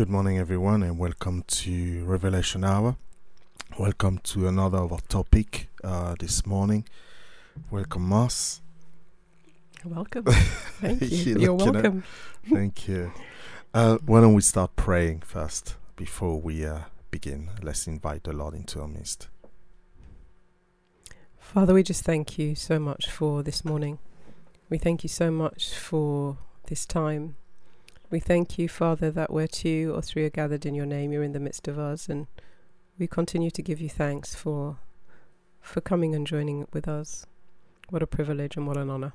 Good morning, everyone, and welcome to Revelation Hour. Welcome to another of our topic this morning. Welcome, Marcia. Welcome. Thank you. You're welcome. Thank you. Why don't we start praying first before we begin? Let's invite the Lord into our midst. Father, we just thank you so much for this morning. We thank you so much for this time. We thank you, Father, that where two or three are gathered in your name, you're in the midst of us. And we continue to give you thanks for coming and joining with us. What a privilege and what an honor.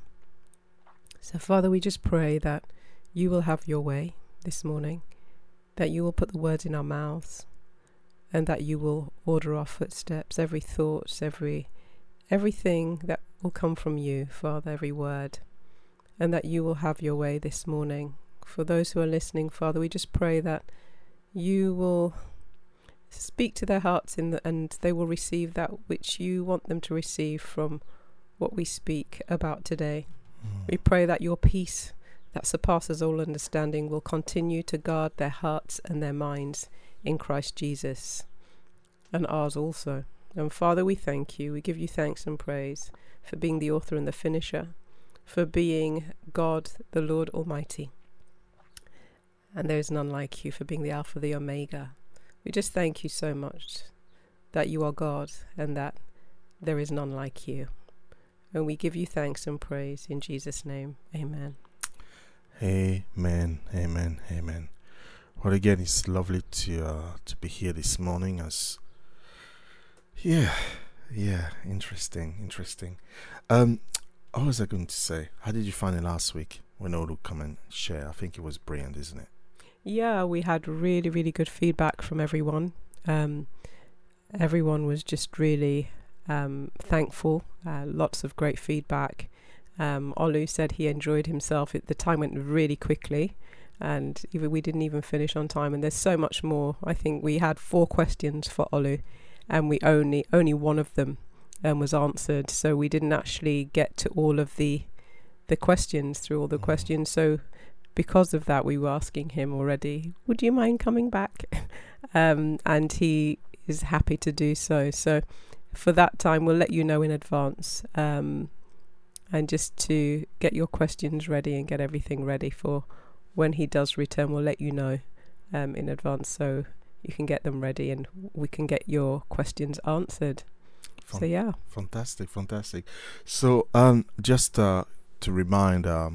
So, Father, we just pray that you will have your way this morning, that you will put the words in our mouths, and that you will order our footsteps, every thought, everything that will come from you, Father, every word, and that you will have your way this morning. For those who are listening, Father, we just pray that you will speak to their hearts and they will receive that which you want them to receive from what we speak about today. We pray that your peace that surpasses all understanding will continue to guard their hearts and their minds in Christ Jesus, and ours also. And Father, we thank you. We give you thanks and praise for being the author and the finisher, for being God, the Lord Almighty. And there is none like you, for being the Alpha, the Omega. We just thank you so much that you are God and that there is none like you. And we give you thanks and praise in Jesus' name. Amen. Amen. Amen. Amen. Well, again, it's lovely to be here this morning. Interesting. What was I going to say? How did you find it last week when Olu come and share? I think it was brilliant, isn't it? Yeah, we had really, really good feedback from everyone. Everyone was just really thankful. Lots of great feedback. Olu said he enjoyed himself. The time went really quickly, and we didn't even finish on time. And there's so much more. I think we had 4 questions for Olu, and we only one of them was answered. So we didn't actually get to all of the questions questions. So because of that, we were asking him already, would you mind coming back? And he is happy to do so. So for that time, we'll let you know in advance. And just to get your questions ready and get everything ready for when he does return, we'll let you know in advance so you can get them ready and we can get your questions answered. Fantastic. So just to remind our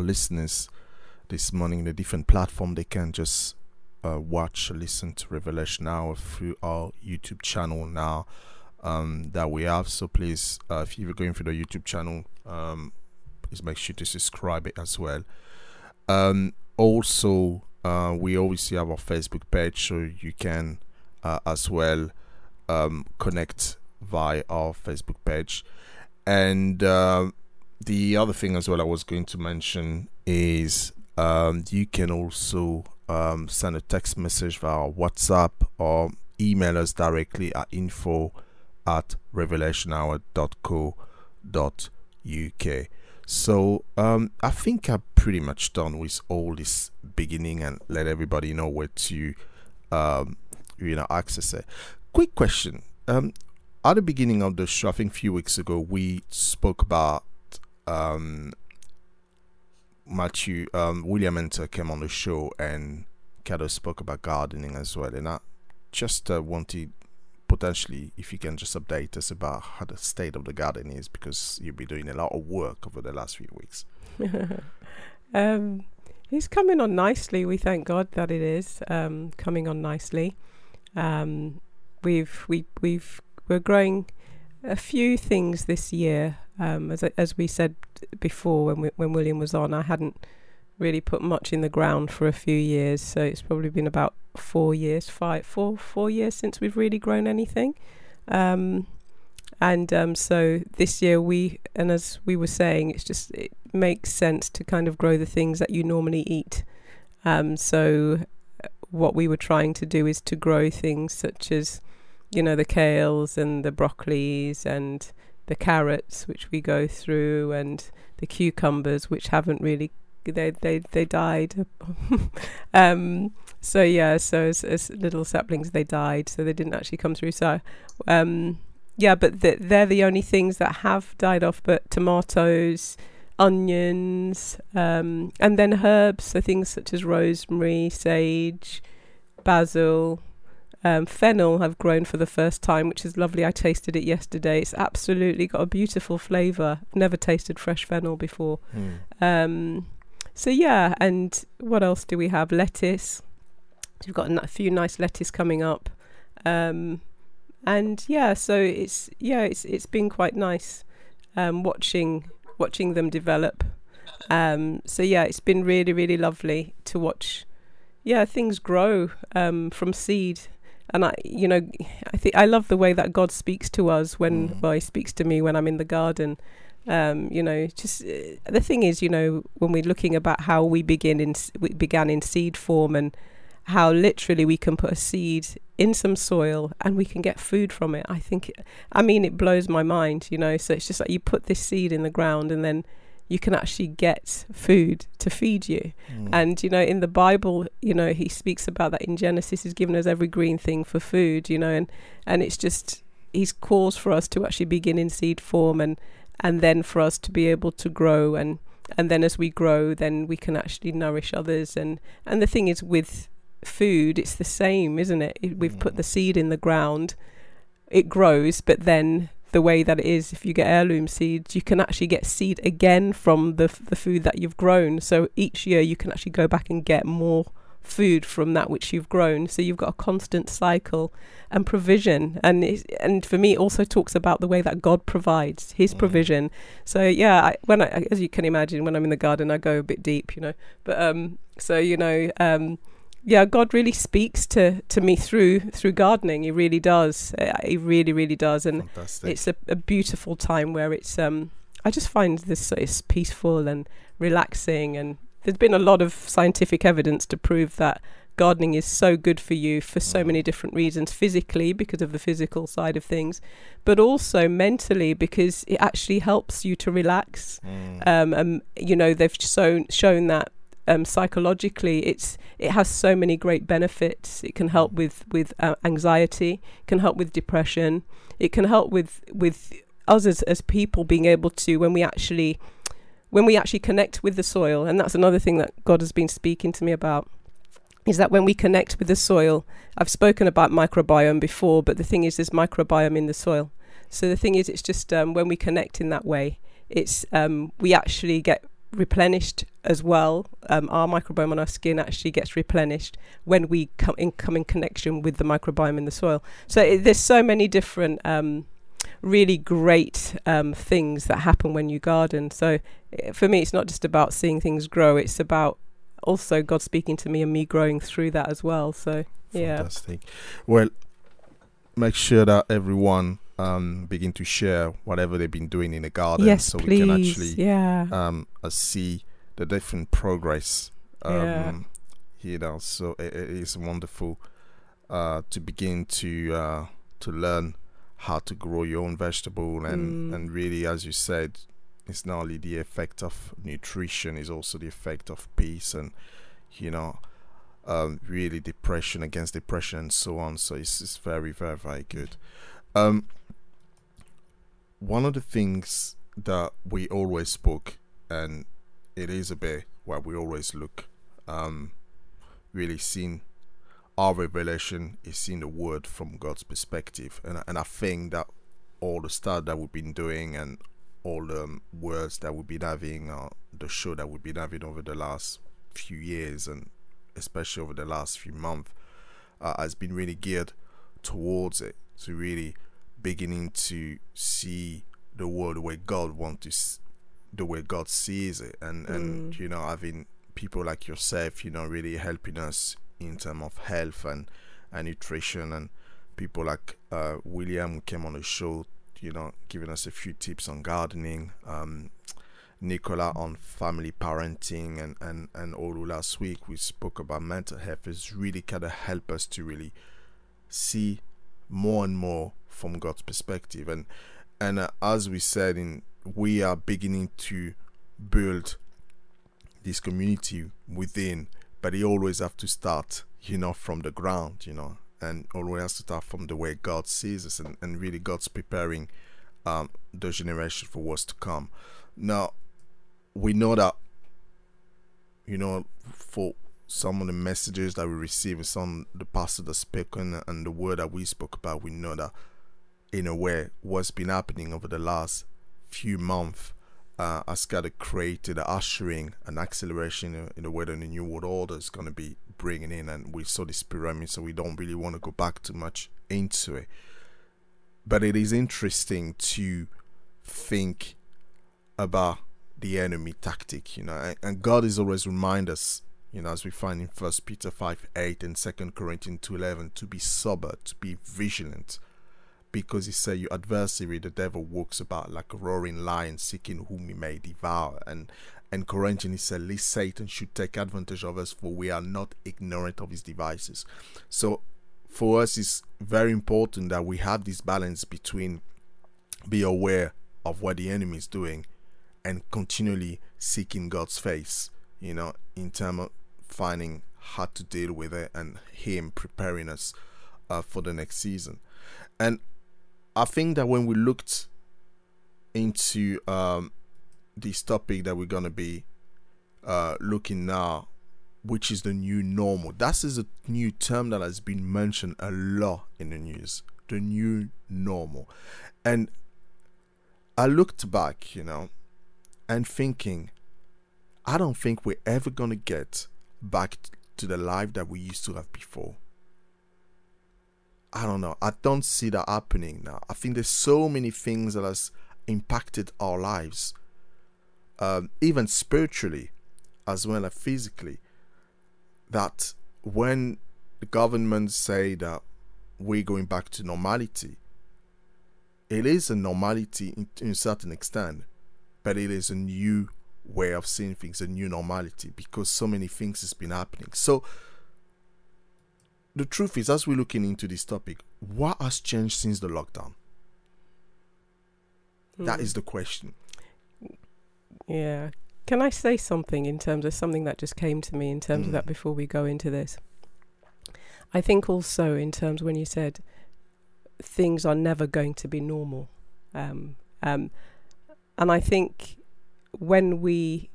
listeners this morning, the different platform they can just listen to Revelation Hour through our YouTube channel now that we have. So please, if you're going through the YouTube channel, please make sure to subscribe it as well. Also, we obviously have our Facebook page, so you can as well connect via our Facebook page. And the other thing as well I was going to mention is you can also send a text message via WhatsApp or email us directly at info@revelationhour.co.uk. So I think I'm pretty much done with all this beginning and let everybody know where to access it. Quick question. At the beginning of the show, I think a few weeks ago, we spoke about Matthew. William Enter came on the show and Kato spoke about gardening as well. And I just wanted, potentially, if you can just update us about how the state of the garden is, because you've been doing a lot of work over the last few weeks. He's coming on nicely. We thank God that it is coming on nicely. We're growing a few things this year. As we said before, when William was on, I hadn't really put much in the ground for a few years. So it's probably been about 4 years since we've really grown anything. So this year as we were saying, it makes sense to kind of grow the things that you normally eat. So what we were trying to do is to grow things such as, the kales and the broccolis and the carrots, which we go through, and the cucumbers, which haven't really they died. So as little saplings they died, so they didn't actually come through. So but they're the only things that have died off, but tomatoes, onions, and then herbs, so things such as rosemary, sage, basil, fennel have grown for the first time, which is lovely. I tasted it yesterday. It's absolutely got a beautiful flavour. I've never tasted fresh fennel before. And what else do we have? Lettuce. We've got a few nice lettuce coming up. It's been quite nice watching them develop. It's been really, really lovely to watch things grow from seed. And I think I love the way that God speaks to us when He speaks to me when I'm in the garden. The thing is, when we're looking about how we began in seed form, and how literally we can put a seed in some soil and we can get food from it. I think, it blows my mind. So it's just like you put this seed in the ground and then you can actually get food to feed you. And, in the Bible, he speaks about that in Genesis. He's given us every green thing for food, and it's just, he's caused for us to actually begin in seed form and then for us to be able to grow. And then as we grow, then we can actually nourish others. And the thing is with food, it's the same, isn't it? We've put the seed in the ground, it grows, but then the way that it is, if you get heirloom seeds, you can actually get seed again from the food that you've grown. So each year you can actually go back and get more food from that which you've grown. So you've got a constant cycle and provision. And for me, it also talks about the way that God provides His provision. So as you can imagine, when I'm in the garden, I go a bit deep, But God really speaks to me through gardening. He really does. He really, really does. And fantastic. It's a beautiful time where it's, I just find this is peaceful and relaxing. And there's been a lot of scientific evidence to prove that gardening is so good for you for so many different reasons, physically, because of the physical side of things, but also mentally, because it actually helps you to relax. They've shown that psychologically it has so many great benefits. It can help with anxiety, can help with depression, it can help with us as people being able to, when we actually connect with the soil. And that's another thing that God has been speaking to me about, is that when we connect with the soil, I've spoken about microbiome before, but the thing is there's microbiome in the soil. So the thing is, it's just when we connect in that way, it's we actually get replenished as well. Our microbiome on our skin actually gets replenished when we come in connection with the microbiome in the soil. So there's so many different really great things that happen when you garden. So for me, it's not just about seeing things grow, it's about also God speaking to me and me growing through that as well. So fantastic. Well, make sure that everyone begin to share whatever they've been doing in the garden. Yes, so please. We can actually see the different progress. So it is wonderful to begin to learn how to grow your own vegetable, and really, as you said, it's not only the effect of nutrition, it's also the effect of peace and really depression, against depression and so on. So it's very, very, very good. One of the things that we always spoke, and it is a bit where we always look, really seeing our revelation is seeing the word from God's perspective. And I think that all the stuff that we've been doing and all the words that we've been having, or the show that we've been having over the last few years, and especially over the last few months, has been really geared towards it. So really beginning to see the world the way God wants to, the way God sees it, and having people like yourself, really helping us in terms of health and nutrition, and people like William, who came on the show, giving us a few tips on gardening, Nicola on family parenting, and Olu last week we spoke about mental health. It's really kind of help us to really see more and more from God's perspective, and as we said, we are beginning to build this community within, but it always have to start, you know, from the ground, you know, and always has to start from the way God sees us, and really God's preparing the generation for what's to come. Now, we know that, you know, for some of the messages that we receive, some the pastor that's spoken and the word that we spoke about, we know that in a way what's been happening over the last few months has kind of created an ushering, an acceleration in the way that the New World Order is going to be bringing in, and we saw this pyramid, so we don't really want to go back too much into it. But it is interesting to think about the enemy tactic, you know, and God is always remind us, you know, as we find in First Peter 5:8 and Second Corinthians 2:11, to be sober, to be vigilant, because he said your adversary, the devil, walks about like a roaring lion, seeking whom he may devour. And Corinthians, he said, lest Satan should take advantage of us, for we are not ignorant of his devices. So for us, it's very important that we have this balance between be aware of what the enemy is doing and continually seeking God's face, you know, in terms of finding how to deal with it, and him preparing us for the next season. And I think that when we looked into this topic that we're going to be looking now, which is the new normal, that is a new term that has been mentioned a lot in the news, the new normal. And I looked back, you know, and thinking, I don't think we're ever going to get back to the life that we used to have before. I don't know. I don't see that happening now. I think there's so many things that has impacted our lives, even spiritually as well as physically, that when the government say that we're going back to normality, it is a normality in a certain extent, but it is a new way of seeing things, a new normality, because so many things has been happening. So the truth is, as we're looking into this topic, what has changed since the lockdown? That is the question. Yeah. Can I say something in terms of something that just came to me in terms of that before we go into this? I think also in terms when you said things are never going to be normal. And I think when we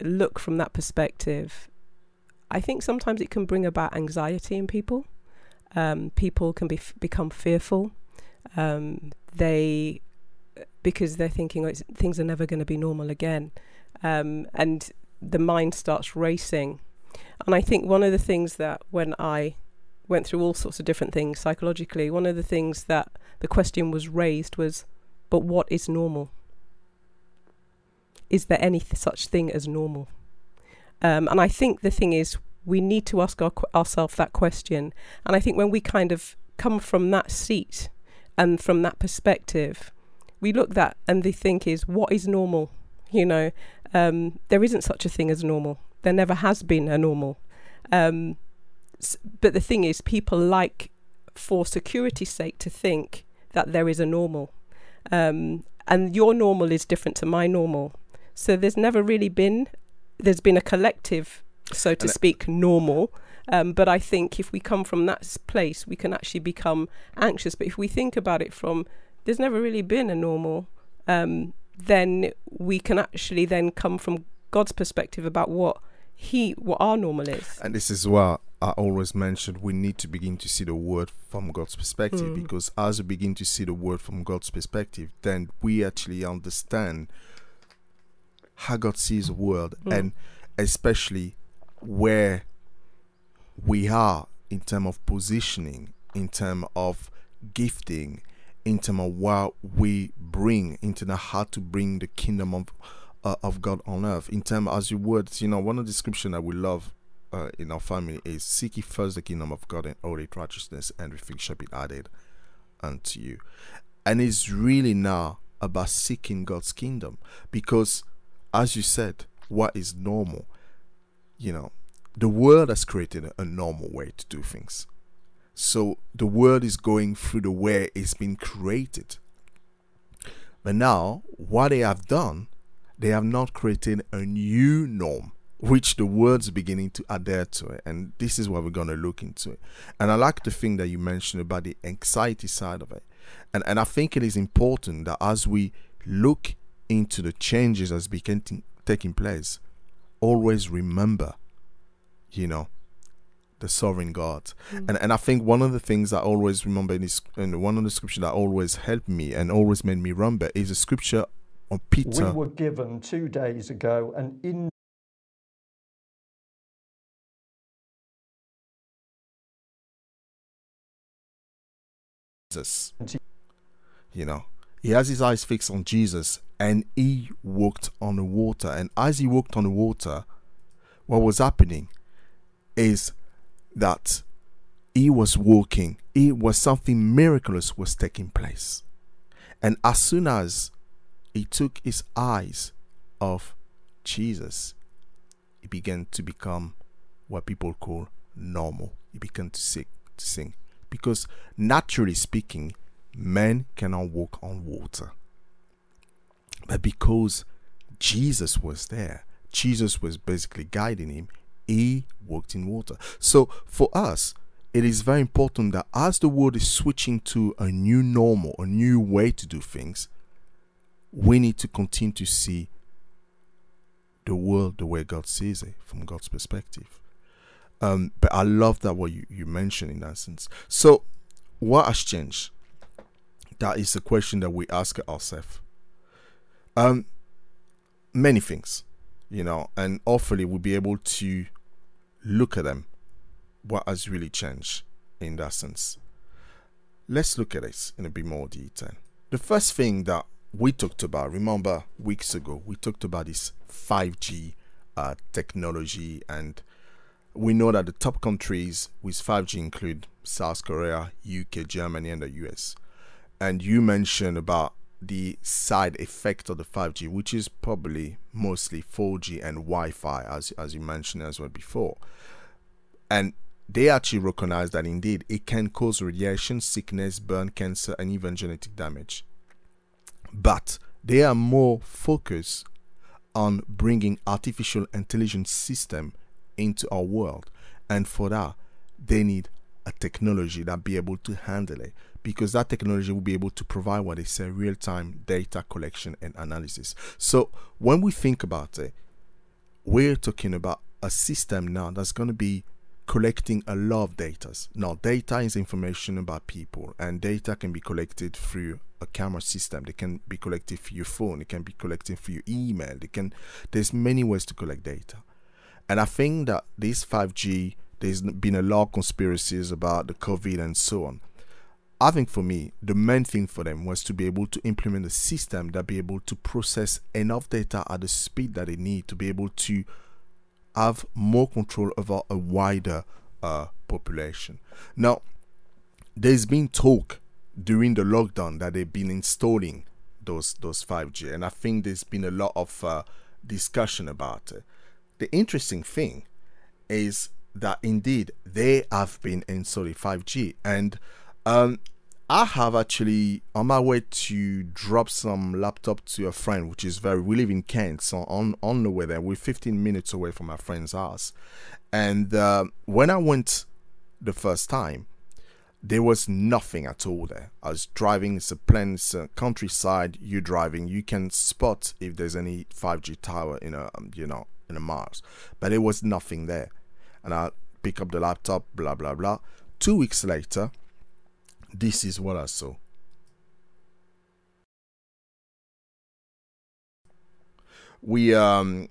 look from that perspective, I think sometimes it can bring about anxiety in people. People can become fearful. Because they're thinking, oh, things are never going to be normal again. And the mind starts racing. And I think one of the things that when I went through all sorts of different things psychologically, one of the things that the question was raised was, but what is normal? Is there any such thing as normal? And I think the thing is, we need to ask ourselves that question. And I think when we kind of come from that seat and from that perspective, we look that and the think is, what is normal? You know, there isn't such a thing as normal. There never has been a normal. But the thing is, people like, for security's sake, to think that there is a normal. And your normal is different to my normal. So there's never really been... there's been a collective, so to speak, normal. But I think if we come from that place, we can actually become anxious. But if we think about it from, there's never really been a normal, then we can actually then come from God's perspective about what our normal is. And this is why I always mentioned we need to begin to see the word from God's perspective, because as we begin to see the word from God's perspective, then we actually understand how God sees the world, and especially where we are in terms of positioning, in terms of gifting, in terms of what we bring, in terms of how to bring the kingdom of God on earth. In terms, as your words, you know, one of the descriptions that we love in our family is, seek ye first the kingdom of God and all its righteousness, and everything shall be added unto you. And it's really now about seeking God's kingdom, because as you said, what is normal? You know, the world has created a normal way to do things. So the world is going through the way it's been created. But now, what they have done, they have not created a new norm. which the world's beginning to adhere to it. And this is what we're going to look into. And I like the thing that you mentioned about the anxiety side of it. And I think it is important that as we look into the changes as began taking place, always remember, you know, the sovereign God. Mm. And I think one of the things I always remember in this, and one of the scripture that always helped me and always made me remember is a scripture on Peter. We were given 2 days ago an in. You know, he has his eyes fixed on Jesus, and he walked on the water. And as he walked on the water, what was happening is that he was walking. It was something miraculous was taking place. And as soon as he took his eyes off Jesus, he began to become what people call normal. He began to sing. Because naturally speaking, men cannot walk on water. But because Jesus was there, Jesus was basically guiding him, he walked in water. So for us, it is very important that as the world is switching to a new normal, a new way to do things, we need to continue to see the world the way God sees it, from God's perspective. But I love that what you mentioned in that sense. So what has changed? That is the question that we ask ourselves. Many things, you know, and hopefully we'll be able to look at them. What has really changed in that sense? Let's look at this in a bit more detail. The first thing that we talked about, remember weeks ago, we talked about this 5G technology, and we know that the top countries with 5G include South Korea, UK, Germany, and the US. And you mentioned about the side effect of the 5G, which is probably mostly 4G and Wi-Fi, as you mentioned as well before. And they actually recognize that indeed it can cause radiation, sickness, burn, cancer, and even genetic damage. But they are more focused on bringing artificial intelligence system into our world, and for that they need a technology that be able to handle it, because that technology will be able to provide what they say real-time data collection and analysis. So when we think about it, we're talking about a system now that's going to be collecting a lot of data. Now, data is information about people, and data can be collected through a camera system. They can be collected through your phone. It can be collected through your email. There's many ways to collect data. And I think that this 5G, there's been a lot of conspiracies about the COVID and so on. I think for me, the main thing for them was to be able to implement a system that be able to process enough data at the speed that they need to be able to have more control over a wider population. Now, there's been talk during the lockdown that they've been installing those 5G, and I think there's been a lot of discussion about it. The interesting thing is that indeed they have been installing 5G, and I have actually on my way to drop some laptop to a friend, which is very, we live in Kent, so on the way there, we're 15 minutes away from my friend's house. And when I went the first time, there was nothing at all there. I was driving, it's a plain, it's a countryside, you're driving, you can spot if there's any 5G tower in a, you know, in a miles, but there was nothing there. And I pick up the laptop, blah blah blah. 2 weeks later, this is what I saw. We I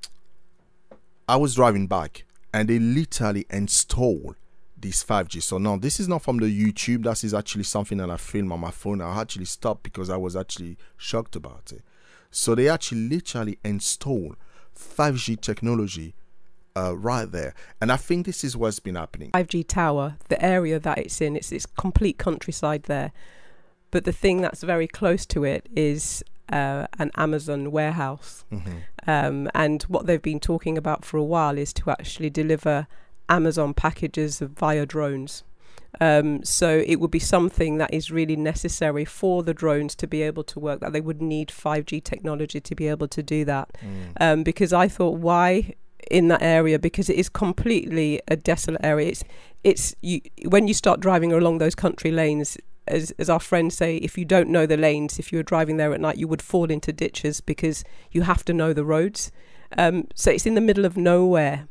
was driving back, and they literally installed this 5G. So now this is not from the YouTube, that is actually something that I filmed on my phone. I actually stopped because I was actually shocked about it. So they actually literally installed 5G technology right there, and I think this is what's been happening. 5G tower, the area that it's in, it's complete countryside there, but the thing that's very close to it is an Amazon warehouse. Mm-hmm. And what they've been talking about for a while is to actually deliver Amazon packages via drones. So it would be something that is really necessary for the drones to be able to work, that they would need 5G technology to be able to do that. Because I thought, why in that area, because it is completely a desolate area. It's when you start driving along those country lanes, as our friends say, if you don't know the lanes, if you were driving there at night, you would fall into ditches because you have to know the roads. So it's in the middle of nowhere.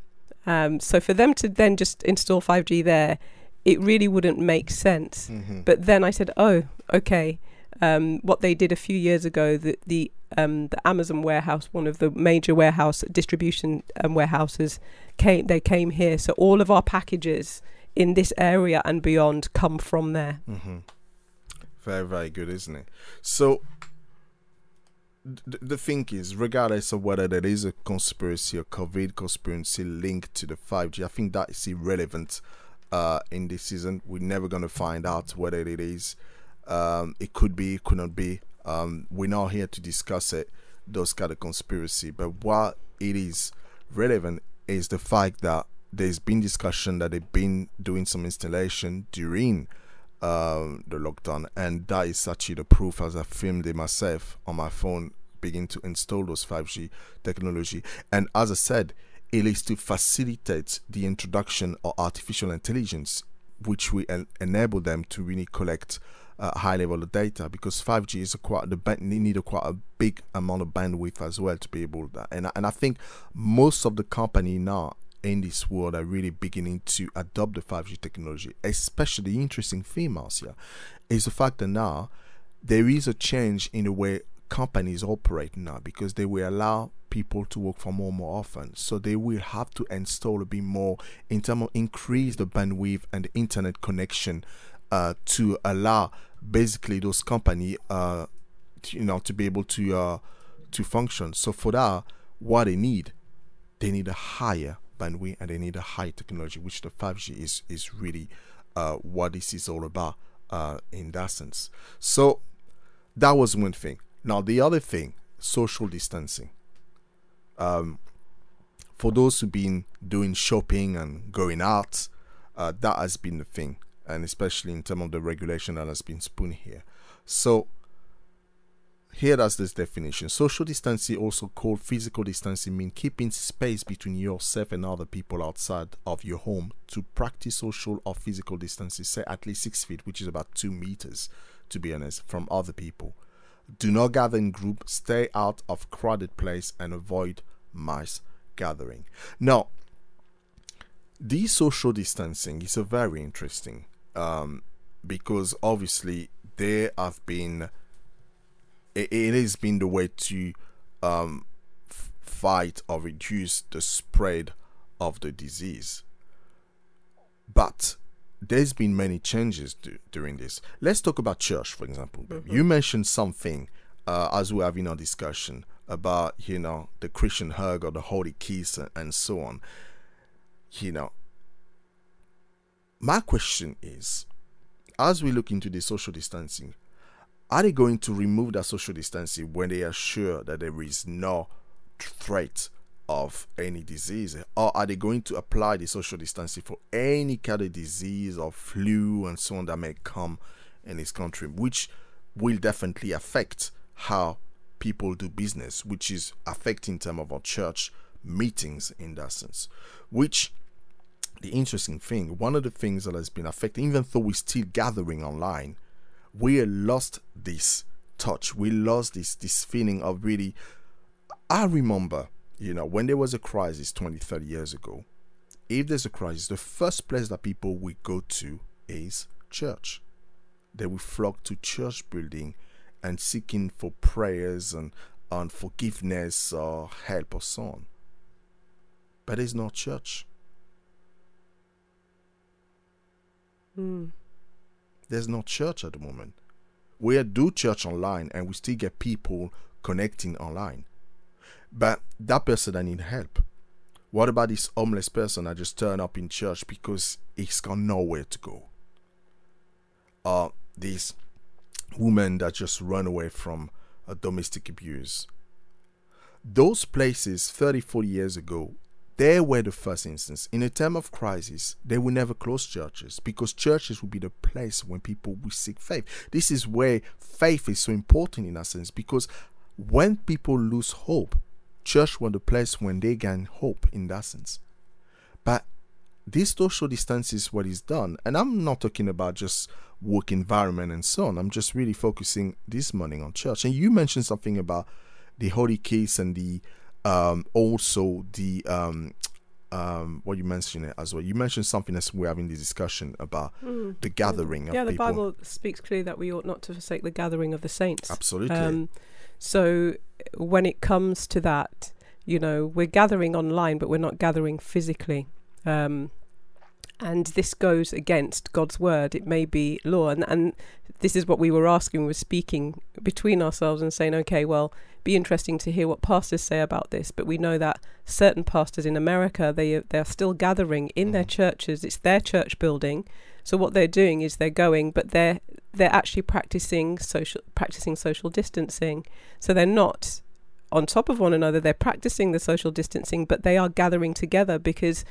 So for them to then just install 5G there, it really wouldn't make sense. Mm-hmm. But then I said, oh, okay. What they did a few years ago, the Amazon warehouse, one of the major warehouse distribution warehouses, came here. So all of our packages in this area and beyond come from there. Mm-hmm. Very, very good, isn't it? So the thing is, regardless of whether there is a conspiracy or COVID conspiracy linked to the 5G, I think that is irrelevant in this season. We're never going to find out whether it is. It could be, it could not be. We're not here to discuss it, those kind of conspiracy. But what it is relevant is the fact that there's been discussion that they've been doing some installation during the lockdown, and that is actually the proof, as I filmed it myself on my phone, begin to install those 5G technology. And as I said, it is to facilitate the introduction of artificial intelligence, which will enable them to really collect high level of data, because 5G is quite a big amount of bandwidth as well to be able to. And I think most of the company now in this world are really beginning to adopt the 5G technology. Especially the interesting thing, Marcia, is the fact that now there is a change in the way companies operate now, because they will allow people to work from home more often, so they will have to install a bit more in terms of increase the bandwidth and the internet connection to allow basically those companies to be able to function. So for that, what they need a higher bandwidth, and they need a high technology, which the 5G is really what this is all about in that sense. So that was one thing. Now the other thing, social distancing. For those who've been doing shopping and going out, that has been the thing, and especially in terms of the regulation that has been spoon here. So here, that's this definition. Social distancing, also called physical distancing, means keeping space between yourself and other people outside of your home to practice social or physical distancing, say at least 6 feet, which is about 2 meters, to be honest, from other people. Do not gather in groups, stay out of crowded place, and avoid mass gathering. Now, the social distancing is a very interesting because obviously there have been... It has been the way to fight or reduce the spread of the disease. But there's been many changes during this. Let's talk about church, for example. Mm-hmm. You mentioned something as we have in our discussion about, the Christian hug or the holy kiss and so on. My question is, as we look into the social distancing, are they going to remove that social distancing when they are sure that there is no threat of any disease? Or are they going to apply the social distancing for any kind of disease or flu and so on that may come in this country, which will definitely affect how people do business, which is affecting terms of our church meetings in that sense? Which, the interesting thing, one of the things that has been affected, even though we're still gathering online, we lost this touch. We lost this feeling of really... I remember, when there was a crisis 20, 30 years ago, if there's a crisis, the first place that people will go to is church. They will flock to church building and seeking for prayers and forgiveness or help or so on. But it's not church. Mm. There's no church at the moment. We do church online, and we still get people connecting online. But that person that needs help. What about this homeless person that just turned up in church because he's got nowhere to go? This woman that just ran away from domestic abuse. Those places 30, 40 years ago, they were the first instance. In a time of crisis, they will never close churches, because churches will be the place when people will seek faith. This is where faith is so important in a sense, because when people lose hope, church was the place when they gained hope in that sense. But these social distances, what is done, and I'm not talking about just work environment and so on. I'm just really focusing this morning on church. And you mentioned something about the holy case and the also the what you mentioned as well. You mentioned something as we're having this discussion about the gathering of people. Yeah, the Bible speaks clearly that we ought not to forsake the gathering of the saints. Absolutely. So when it comes to that, you know, we're gathering online, but we're not gathering physically. And this goes against God's word. It may be law. And this is what we were asking. We were speaking between ourselves and saying, okay, well, be interesting to hear what pastors say about this. But we know that certain pastors in America, they're still gathering in their churches. It's their church building. So what they're doing is they're going, but they're actually practicing social distancing. So they're not on top of one another. They're practicing the social distancing, but they are gathering together because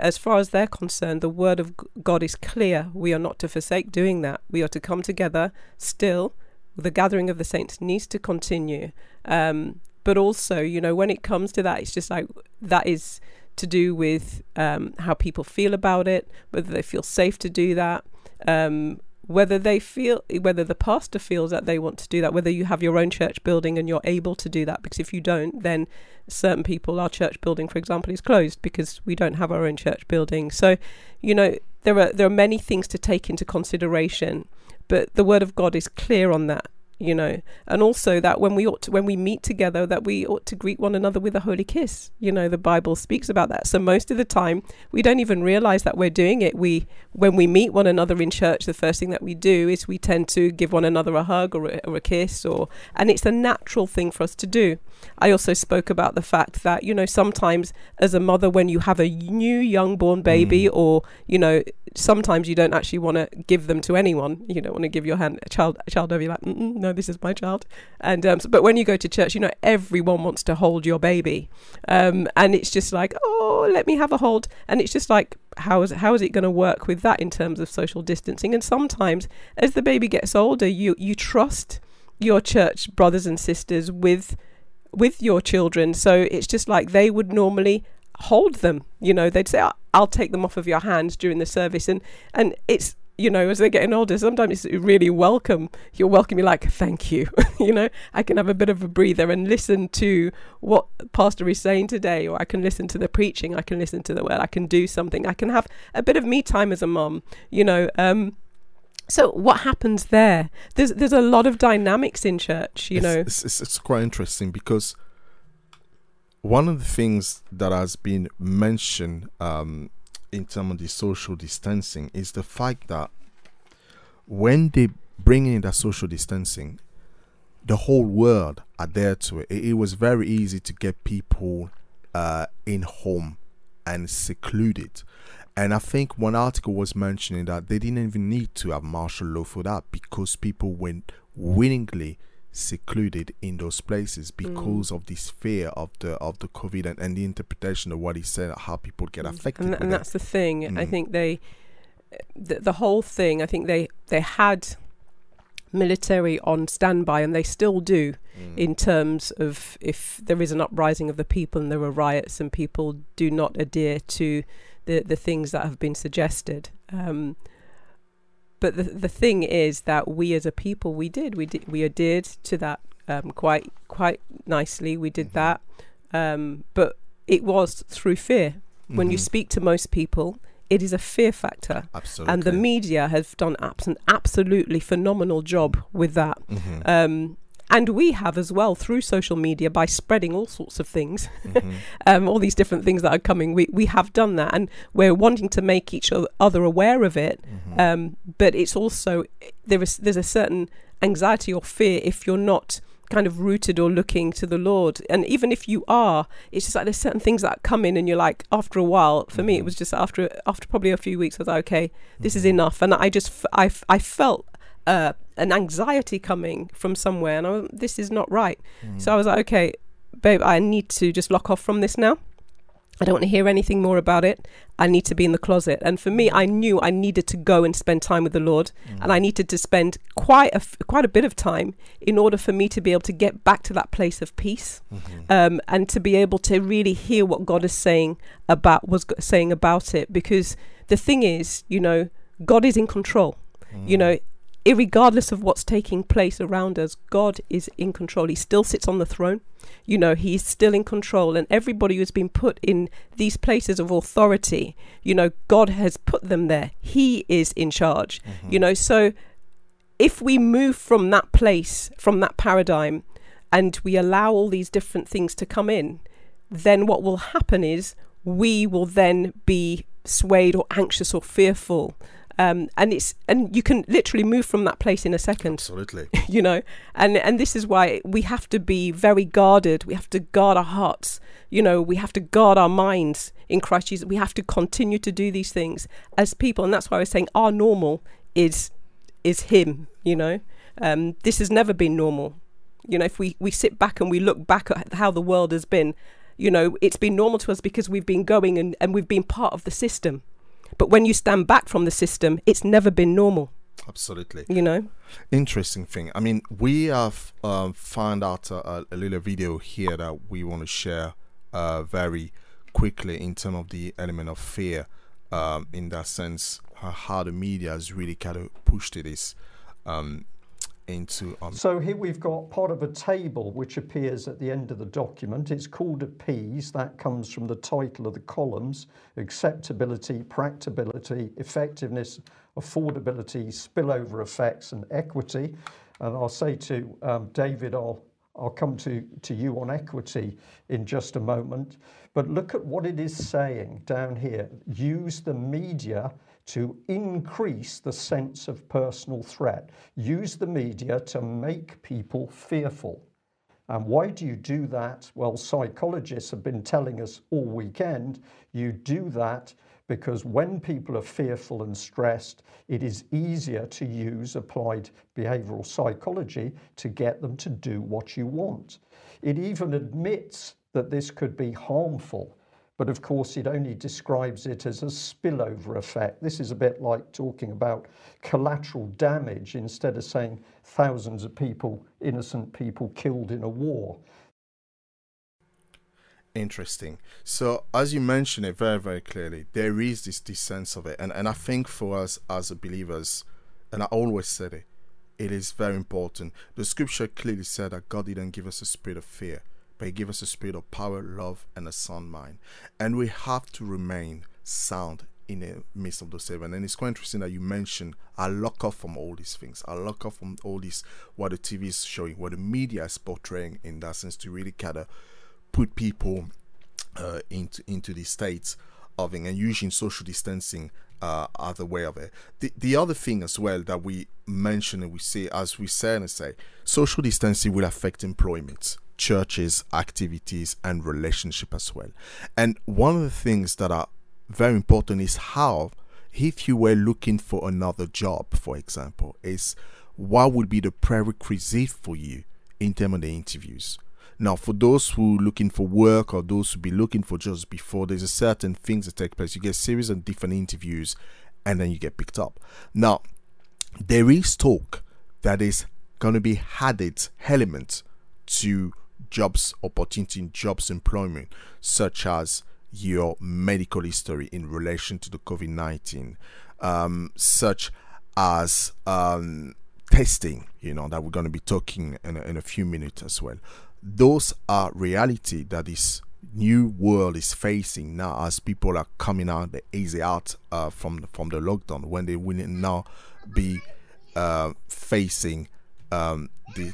as far as they're concerned, the word of God is clear. We are not to forsake doing that. We are to come together still. The gathering of the saints needs to continue. But also, you know, when it comes to that, it's just like that is to do with how people feel about it, whether they feel safe to do that, whether the pastor feels that they want to do that, whether you have your own church building and you're able to do that, because if you don't, then certain people, our church building, for example, is closed because we don't have our own church building. So, you know, there are many things to take into consideration, but the word of God is clear on that, you know, and also that when we meet together, that we ought to greet one another with a holy kiss. You know, the Bible speaks about that. So most of the time we don't even realize that we're doing it. When we meet one another in church, the first thing that we do is we tend to give one another a hug or a kiss, and it's a natural thing for us to do. I also spoke about the fact that, you know, sometimes as a mother, when you have a new young born baby, or, you know, sometimes you don't actually want to give them to anyone. You don't want to give your hand a child over. You're like, no, this is my child. And but when you go to church, you know, everyone wants to hold your baby, and it's just like, oh, let me have a hold. And it's just like, how is it going to work with that in terms of social distancing? And sometimes as the baby gets older, you trust your church brothers and sisters with your children. So it's just like they would normally hold them, you know, they'd say, I'll take them off of your hands during the service. And it's, you know, as they're getting older, sometimes it's really welcome. You're like, thank you. You know, I can have a bit of a breather and listen to what pastor is saying today, or I can listen to the preaching, I can listen to the word, I can do something, I can have a bit of me time as a mom, you know. So what happens there? There's a lot of dynamics in church, you know. It's quite interesting, because one of the things that has been mentioned in terms of the social distancing is the fact that when they bring in the social distancing, the whole world are there to it. It was very easy to get people in home and secluded. And I think one article was mentioning that they didn't even need to have martial law for that, because people went willingly secluded in those places because of this fear of the COVID and the interpretation of what he said, how people get affected. And that's the thing. I think the whole thing, I think they had military on standby, and they still do, in terms of if there is an uprising of the people and there are riots and people do not adhere to the things that have been suggested. But the thing is that we as a people, we adhered to that quite nicely. We did that. But it was through fear. When you speak to most people, it is a fear factor. Absolutely. And the media has done an absolutely phenomenal job with that. And we have as well through social media, by spreading all sorts of things, all these different things that are coming. We have done that, and we're wanting to make each other aware of it. But it's also there's a certain anxiety or fear if you're not kind of rooted or looking to the Lord. And even if you are, it's just like there's certain things that come in, and you're like, after a while, for me, it was just after probably a few weeks, I was like, okay, this is enough. And I just I felt an anxiety coming from somewhere, and this is not right. So I was like, okay, babe, I need to just lock off from this now. I don't want to hear anything more about it. I need to be in the closet. And for me, I knew I needed to go and spend time with the Lord. Mm. And I needed to spend quite a bit of time in order for me to be able to get back to that place of peace, and to be able to really hear what God is saying about it. Because the thing is, you know, God is in control, you know, irregardless of what's taking place around us, God is in control. He still sits on the throne. You know, he's still in control. And everybody who's been put in these places of authority, you know, God has put them there. He is in charge, you know. So if we move from that place, from that paradigm, and we allow all these different things to come in, then what will happen is we will then be swayed or anxious or fearful. And you can literally move from that place in a second. Absolutely. You know, and this is why we have to be very guarded. We have to guard our hearts. You know, we have to guard our minds in Christ Jesus. We have to continue to do these things as people. And that's why I was saying our normal is him, you know. This has never been normal. You know, if we sit back and we look back at how the world has been, you know, it's been normal to us because we've been going and we've been part of the system. But when you stand back from the system, it's never been normal. Absolutely. You know? Interesting thing. I mean, we have found out a little video here that we want to share very quickly in terms of the element of fear, in that sense, how the media has really kind of pushed this into... So here we've got part of a table which appears at the end of the document. It's called Appease. That comes from the title of the columns: acceptability, practicability, effectiveness, affordability, spillover effects and equity. And I'll say to David, I'll come to you on equity in just a moment. But look at what it is saying down here. Use the media to increase the sense of personal threat. Use the media to make people fearful. And why do you do that? Well, psychologists have been telling us all weekend, you do that because when people are fearful and stressed, it is easier to use applied behavioral psychology to get them to do what you want. It even admits that this could be harmful. But of course, it only describes it as a spillover effect. This is a bit like talking about collateral damage instead of saying thousands of people, innocent people killed in a war. Interesting. So as you mentioned it very, very clearly, there is this sense of it. And I think for us as believers, and I always said it, it is very important. The scripture clearly said that God didn't give us a spirit of fear, but he gave us a spirit of power, love, and a sound mind. And we have to remain sound in the midst of those seven. And it's quite interesting that you mentioned, I lock off from all these things. I lock off from all this, what the TV is showing, what the media is portraying in that sense to really kind of put people into the states of it, and using social distancing as a way of it. The other thing as well that we mention and we see, as we say and say, social distancing will affect employment, churches, activities, and relationship as well. And one of the things that are very important is how, if you were looking for another job, for example, is what would be the prerequisite for you in terms of the interviews. Now, for those who are looking for work or those who be looking for jobs before, there's a certain things that take place. You get a series of different interviews and then you get picked up. Now, there is talk that is going to be added element to jobs, opportunity in jobs, employment, such as your medical history in relation to the COVID-19, such as testing, you know, that we're going to be talking in a few minutes as well. Those are reality that this new world is facing now as people are coming out, the easy out from the lockdown, when they will now be facing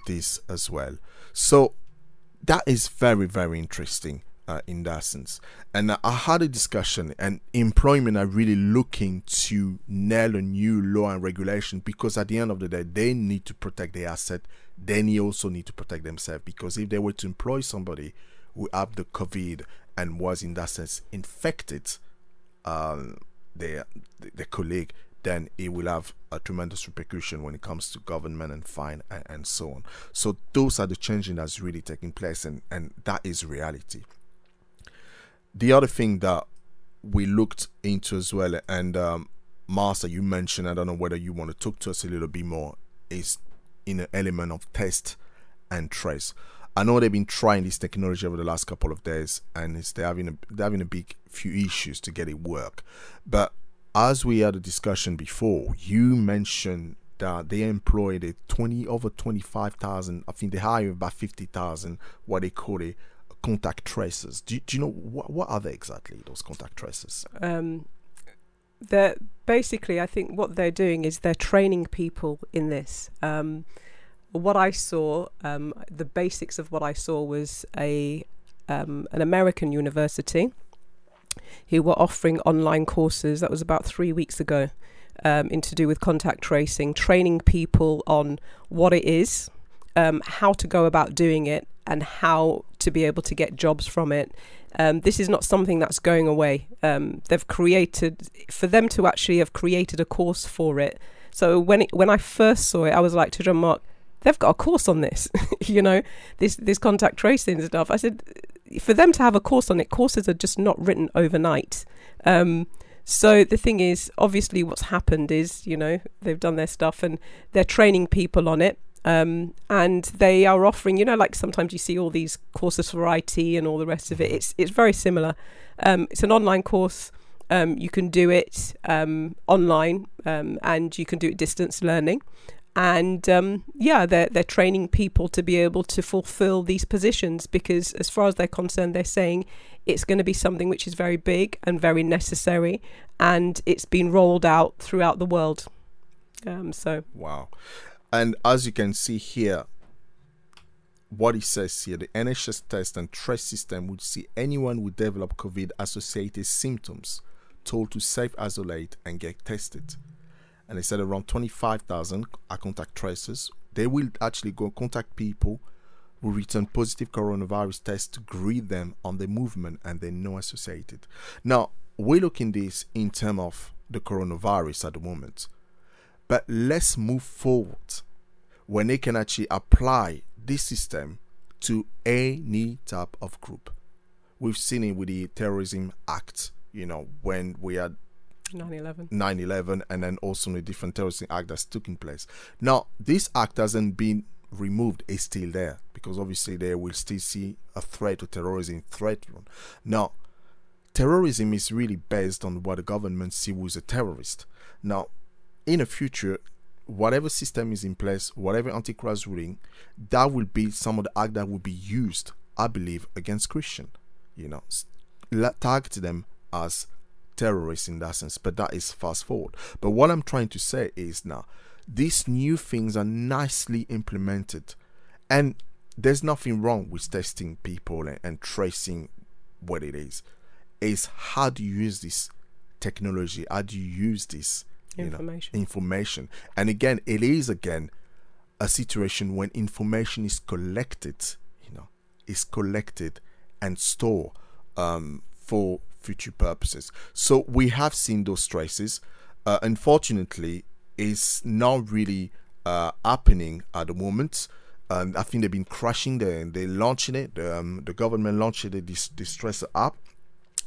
this as well. So that is very, very interesting in that sense. And I had a discussion, and employment are really looking to nail a new law and regulation, because at the end of the day, they need to protect their asset. Then they also need to protect themselves, because if they were to employ somebody who had the COVID and was in that sense infected, their colleague, then it will have a tremendous repercussion when it comes to government and fine and so on. So those are the changes that's really taking place, and that is reality. The other thing that we looked into as well, and Marcia, you mentioned, I don't know whether you want to talk to us a little bit more, is in the element of test and trace. I know they've been trying this technology over the last couple of days, and it's, they're having a big few issues to get it work. But as we had a discussion before, you mentioned that they employed a 25,000, I think they hired about 50,000, what they call it, contact tracers. Do you know what are they exactly, those contact tracers? They're basically, I think what they're doing is they're training people in this. What I saw, the basics of what I saw was an American university who were offering online courses. That was about 3 weeks ago, in to do with contact tracing, training people on what it is, how to go about doing it, and how to be able to get jobs from it. This is not something that's going away. They've created, for them to actually have created a course for it. So when I first saw it, I was like to John Mark, they've got a course on this, you know, this contact tracing stuff. I said, for them to have a course on it, courses are just not written overnight. So the thing is, obviously what's happened is, you know, they've done their stuff and they're training people on it. And they are offering, you know, like sometimes you see all these courses for IT and all the rest of it. It's very similar. It's an online course. You can do it online, and you can do it distance learning. And they're training people to be able to fulfill these positions, because as far as they're concerned, they're saying it's going to be something which is very big and very necessary, and it's been rolled out throughout the world. Wow. And as you can see here, what it says here, the NHS test and trace system would see anyone who developed COVID-associated symptoms told to self-isolate and get tested. And they said around 25,000 are contact tracers. They will actually go contact people who return positive coronavirus tests to greet them on their movement and they're not associated. Now, we're looking this in terms of the coronavirus at the moment. But let's move forward when they can actually apply this system to any type of group. We've seen it with the Terrorism Act, you know, when we had 9/11, and then also the different terrorism act that's taking place. Now, this act hasn't been removed, it's still there, because obviously they will still see a threat to terrorism threat. Now, terrorism is really based on what the government sees as a terrorist. Now, in the future, whatever system is in place, whatever Antichrist ruling, that will be some of the act that will be used, I believe, against Christian, you know, target them as terrorists in that sense. But that is fast forward. But what I'm trying to say is, now these new things are nicely implemented, and there's nothing wrong with testing people and tracing what it is. Is how do you use this technology, how do you use this information. And again, it is again a situation when information is collected, and stored for future purposes. So we have seen those traces. Unfortunately, it's not really happening at the moment. I think they've been crashing there, and they're launching it. The government launched this tracer app,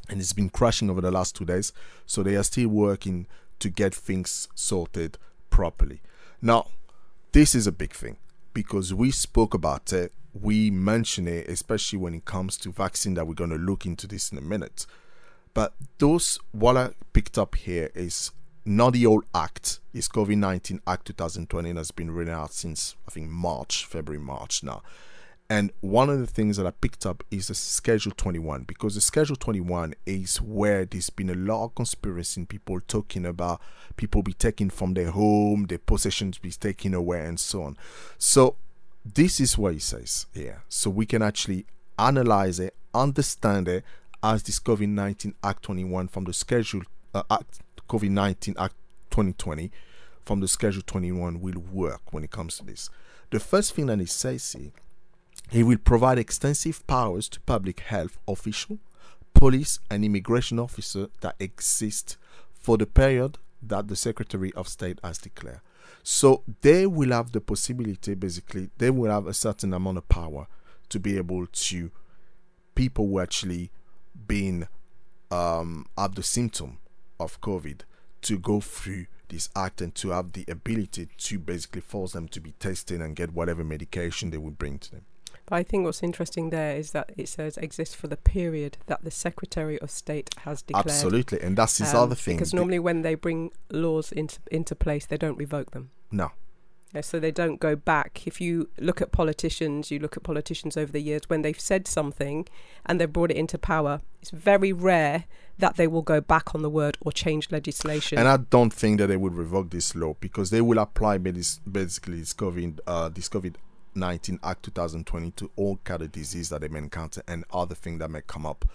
and it's been crashing over the last 2 days. So they are still working to get things sorted properly. Now, this is a big thing, because we spoke about it. We mentioned it, especially when it comes to vaccine, that we're going to look into this in a minute. But what I picked up here is not the old act. It's COVID-19 Act 2020 that's been written out since, I think, March now. And one of the things that I picked up is the Schedule 21, because the Schedule 21 is where there's been a lot of conspiracy, people talking about people be taken from their home, their possessions be taken away, and so on. So this is what it says here. So we can actually analyze it, understand it, as this COVID-19 Act 21 from the Schedule COVID-19 Act 2020 from the Schedule 21 will work when it comes to this. The first thing that it says here, it will provide extensive powers to public health official, police and immigration officer that exist for the period that the Secretary of State has declared. So they will have the possibility, basically, they will have a certain amount of power to be able to people who actually been have the symptom of COVID to go through this act and to have the ability to basically force them to be tested and get whatever medication they would bring to them. But I think what's interesting there is that it says exists for the period that the Secretary of State has declared. Absolutely, and that's his other thing. Because normally when they bring laws into place, they don't revoke them. No. Yeah, so they don't go back. If you look at politicians over the years, when they've said something and they've brought it into power, it's very rare that they will go back on the word or change legislation. And I don't think that they would revoke this law, because they will apply basically this COVID-19 Act 2020 to all kind of disease that they may encounter and other things that may come up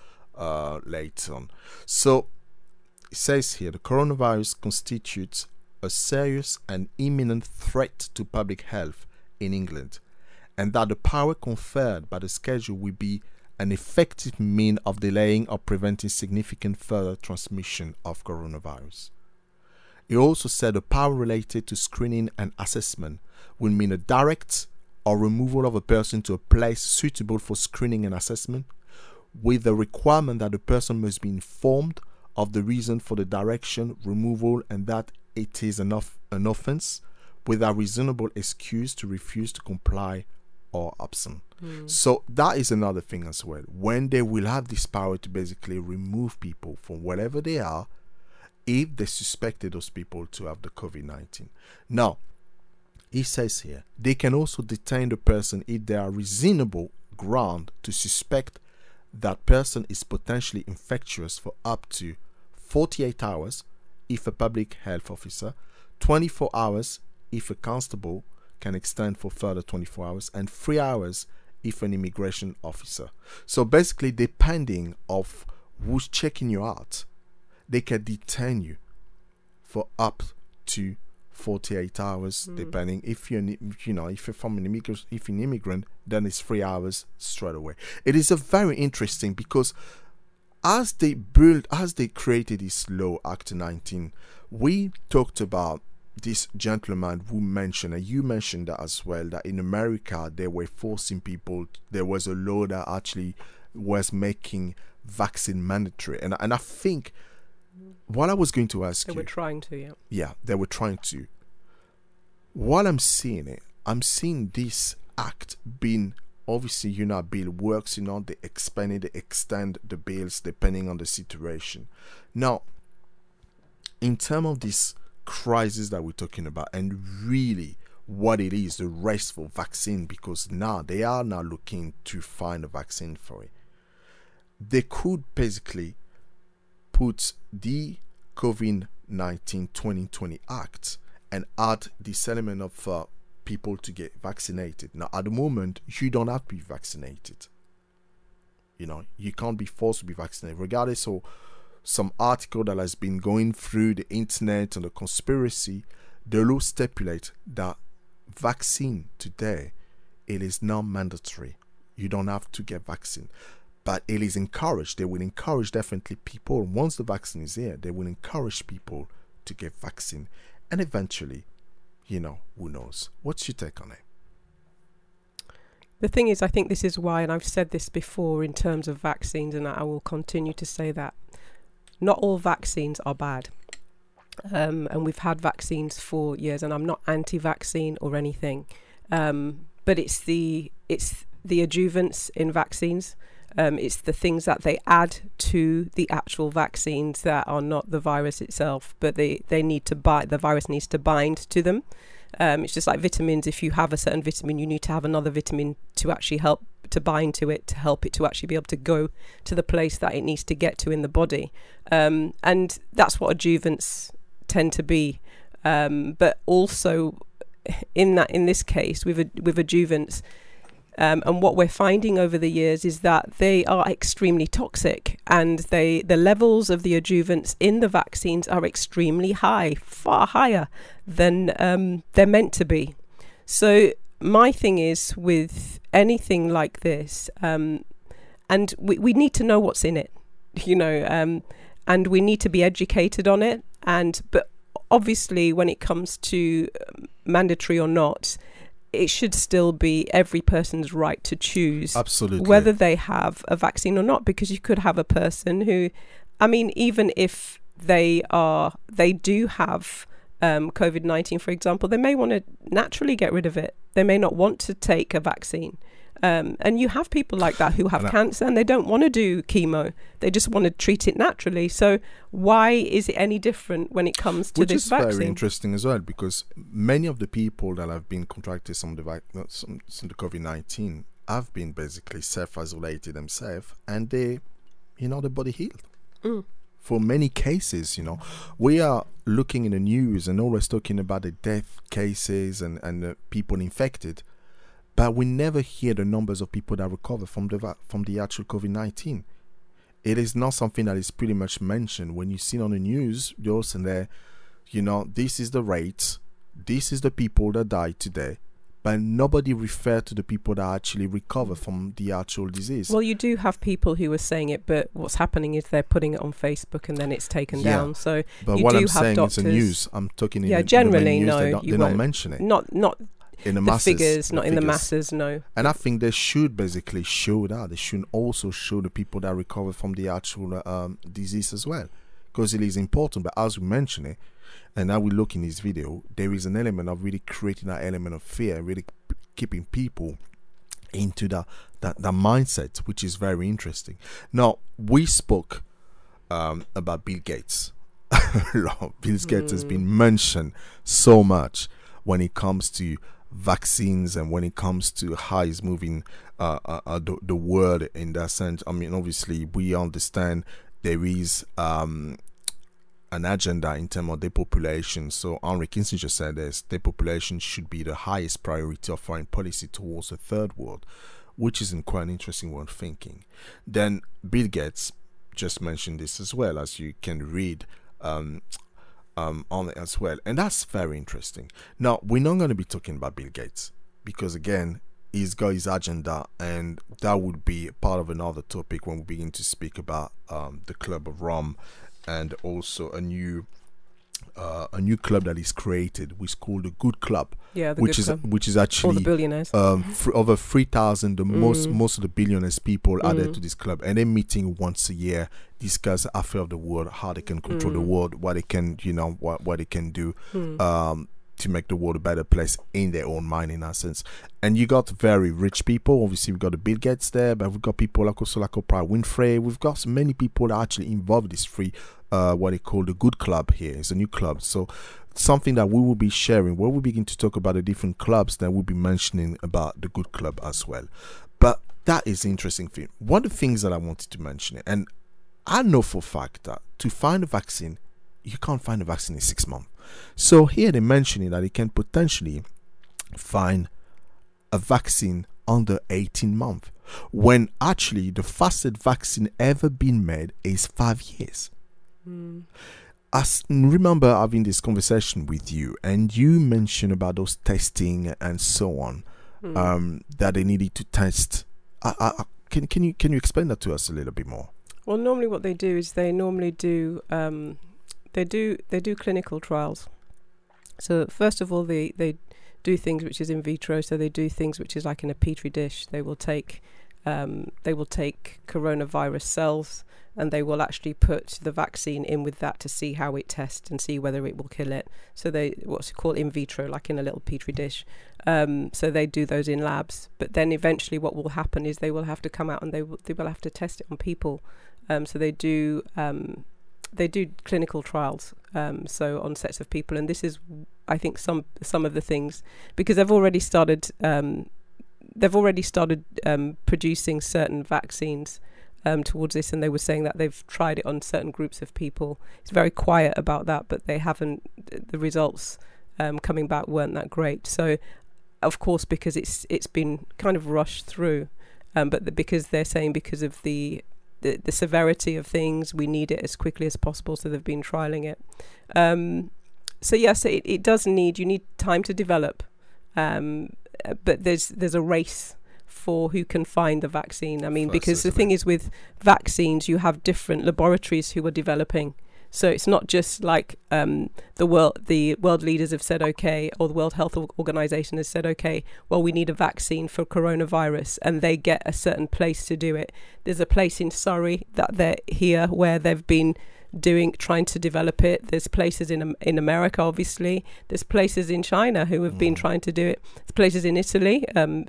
later on. So it says here, the coronavirus constitutes a serious and imminent threat to public health in England, and that the power conferred by the schedule will be an effective means of delaying or preventing significant further transmission of coronavirus. It also said the power related to screening and assessment will mean a direct or removal of a person to a place suitable for screening and assessment, with the requirement that the person must be informed of the reason for the direction, removal, and that it is an offence without reasonable excuse to refuse to comply or absent. So that is another thing as well. When they will have this power to basically remove people from wherever they are if they suspected those people to have the COVID-19. Now, he says here, they can also detain the person if there are reasonable ground to suspect that person is potentially infectious for up to 48 hours if a public health officer, 24 hours if a constable can extend for further 24 hours, and 3 hours if an immigration officer. So basically, depending of who's checking you out, they can detain you for up to 48 hours, depending if you're an immigrant, then it's 3 hours straight away. It is a very interesting, because as they created this law, Act 19, we talked about this gentleman who mentioned, and you mentioned that as well, that in America they were forcing people. There was a law that actually was making vaccine mandatory, and I think what I was going to ask you, they were trying to, yeah. Yeah, they were trying to. While I'm seeing this act being, obviously, bill works, they expand it, they extend the bills depending on the situation. Now, in terms of this crisis that we're talking about, and really what it is, the race for vaccine, because now they are now looking to find a vaccine for it. They could basically put the COVID-19 2020 Act and add this element of people to get vaccinated. Now, at the moment, you don't have to be vaccinated. You can't be forced to be vaccinated, regardless of some article that has been going through the internet and the conspiracy. The law stipulates that vaccine today, it is not mandatory. You don't have to get vaccine, but it is encouraged. They will encourage definitely people. Once the vaccine is here, they will encourage people to get vaccine, and eventually, who knows? What's your take on it? The thing is, I think this is why, and I've said this before in terms of vaccines, and I will continue to say that not all vaccines are bad, and we've had vaccines for years, and I'm not anti-vaccine or anything, but it's the adjuvants in vaccines, it's the things that they add to the actual vaccines that are not the virus itself, but they need to the virus needs to bind to them. It's just like vitamins. If you have a certain vitamin, you need to have another vitamin to actually help to bind to it, to help it to actually be able to go to the place that it needs to get to in the body. And that's what adjuvants tend to be. But also in this case with adjuvants, and what we're finding over the years is that they are extremely toxic, and the levels of the adjuvants in the vaccines are extremely high, far higher than they're meant to be. So my thing is, with anything like this, and we need to know what's in it, and we need to be educated on it. But obviously, when it comes to mandatory or not, it should still be every person's right to choose. Absolutely. Whether they have a vaccine or not, because you could have a person who I mean, even if they do have COVID-19, for example, they may want to naturally get rid of it. They may not want to take a vaccine. And you have people like that who have cancer and they don't want to do chemo. They just want to treat it naturally. So why is it any different when it comes to this vaccine? Which is very interesting as well, because many of the people that have been contracted some of the COVID-19 have been basically self-isolated themselves, and they, you know, the body healed. Mm. For many cases, you know, we are looking in the news and always talking about the death cases and the people infected, but we never hear the numbers of people that recover from the actual COVID-19. It is not something that is pretty much mentioned. When you see on the news, you're also there, you know, this is the rate, this is the people that died today. But nobody referred to the people that actually recover from the actual disease. Well, you do have people who are saying it, but what's happening is they're putting it on Facebook and then it's taken down. So but you what do I'm have saying doctors. Is the news. I'm talking. Yeah, generally, in the news, no, they don't mention it. Not in the masses, figures, not in the masses, no. And I think they should basically show that. They should also show the people that recover from the actual disease as well, because it is important. But as we mention it, and now we look in this video, there is an element of really creating that element of fear, really keeping people into that mindset, which is very interesting. Now, we spoke about Bill Gates. Bill Gates has been mentioned so much when it comes to vaccines and when it comes to how he's moving the world in that sense. I mean, obviously, we understand there is... an agenda in terms of depopulation. So Henry Kissinger said this, depopulation should be the highest priority of foreign policy towards the third world, which is quite an interesting one thinking. Then Bill Gates just mentioned this as well, as you can read on it as well. And that's very interesting. Now, we're not going to be talking about Bill Gates because, again, he's got his agenda, and that would be part of another topic when we begin to speak about the Club of Rome, and also a new club that is created, which is called the Good Club, which is actually all the billionaires, over 3,000, the most of the billionaires people are there to this club, and they're meeting once a year, discuss the affair of the world, how they can control the world, what they can, you know, what they can do to make the world a better place in their own mind, in that sense. And you got very rich people. Obviously, we've got the Bill Gates there, but we've got people like Oprah Winfrey. We've got so many people that are actually involved in this free, what they call the Good Club here. It's a new club. So something that we will be sharing when we begin to talk about the different clubs, that we'll be mentioning about the Good Club as well. But that is an interesting thing. One of the things that I wanted to mention, and I know for a fact that to find a vaccine, you can't find a vaccine in 6 months. So here they're mentioning that they can potentially find a vaccine under 18 months, when actually the fastest vaccine ever been made is 5 years. I remember having this conversation with you, and you mentioned about those testing and so on, that they needed to test. Can you explain that to us a little bit more? Well, normally what they do is they normally do... They do clinical trials. So first of all, they do things which is in vitro. So they do things which is like in a petri dish. They will take coronavirus cells, and they will actually put the vaccine in with that to see how it tests and see whether it will kill it. So they, what's called in vitro, like in a little petri dish. So they do those in labs. But then eventually, what will happen is they will have to come out and they will have to test it on people. So they do. They do clinical trials, so on sets of people, and this is, I think, some of the things, because they've already started producing certain vaccines towards this, and they were saying that they've tried it on certain groups of people. It's very quiet about that, but they haven't. The results coming back weren't that great. So, of course, because it's been kind of rushed through, because they're saying because of the severity of things, we need it as quickly as possible, so they've been trialing it. So yes, it does need, you need time to develop, but there's a race for who can find the vaccine. I mean, because the thing is with vaccines, you have different laboratories who are developing. So it's not just like the world leaders have said, okay, or the World Health Organization has said, okay, well, we need a vaccine for coronavirus, and they get a certain place to do it. There's a place in Surrey that they're here where they've been trying to develop it. There's places in America, obviously. There's places in China who have been trying to do it. There's places in Italy,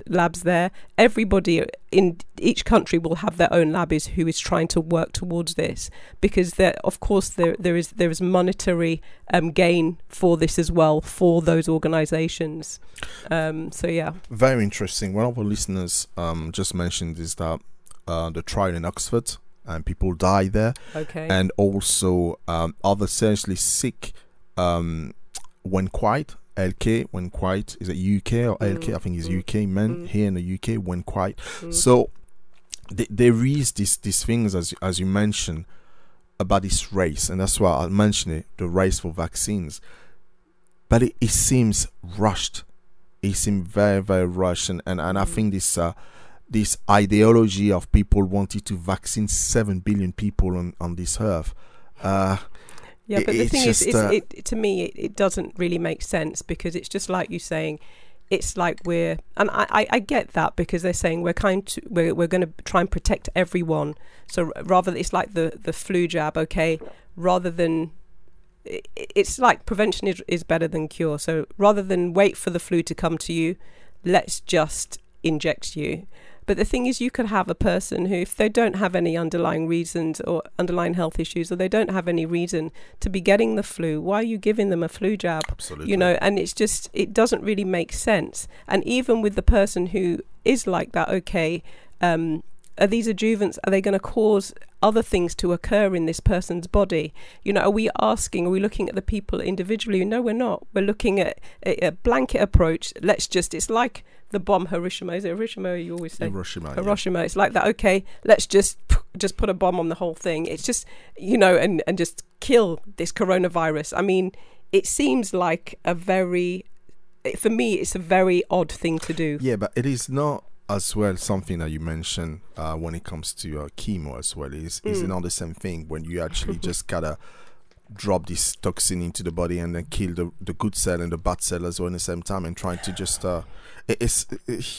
labs there. Everybody in each country will have their own lab who is trying to work towards this, because there is monetary gain for this as well for those organizations. So yeah, very interesting. One of our listeners just mentioned is that the trial in Oxford, and people die there. Okay. And also others seriously sick when quiet. LK, when quiet. Is it UK or LK? I think it's UK men here in the UK, when quiet. So there is these things, as you mentioned, about this race, and that's why I mentioned it, the race for vaccines. But it seems rushed. It seems very, very rushed, and I think this ideology of people wanting to vaccinate 7 billion people on this earth. But the thing is, to me, it doesn't really make sense, because it's just like you saying, it's like we're, and I get that, because they're saying we're going to try and protect everyone. So rather, it's like the flu jab, okay, rather than, it's like prevention is better than cure. So rather than wait for the flu to come to you, let's just inject you. But the thing is, you could have a person who, if they don't have any underlying reasons or underlying health issues, or they don't have any reason to be getting the flu, why are you giving them a flu jab? Absolutely. You know, and it's just, it doesn't really make sense. And even with the person who is like that, okay, are these adjuvants, are they going to cause other things to occur in this person's body? You know, are we looking at the people individually? No, we're not. We're looking at a blanket approach. Let's just, it's like the bomb Hiroshima. Is it Hiroshima you always say? Hiroshima. Yeah. It's like that. Okay, let's just put a bomb on the whole thing. It's just, you know, and just kill this coronavirus. I mean, it seems like for me, it's a very odd thing to do. Yeah, but it is not as well something that you mentioned when it comes to chemo as well. Is it not the same thing when you actually just gotta drop this toxin into the body and then kill the good cell and the bad cell as well in the same time, and trying to just there's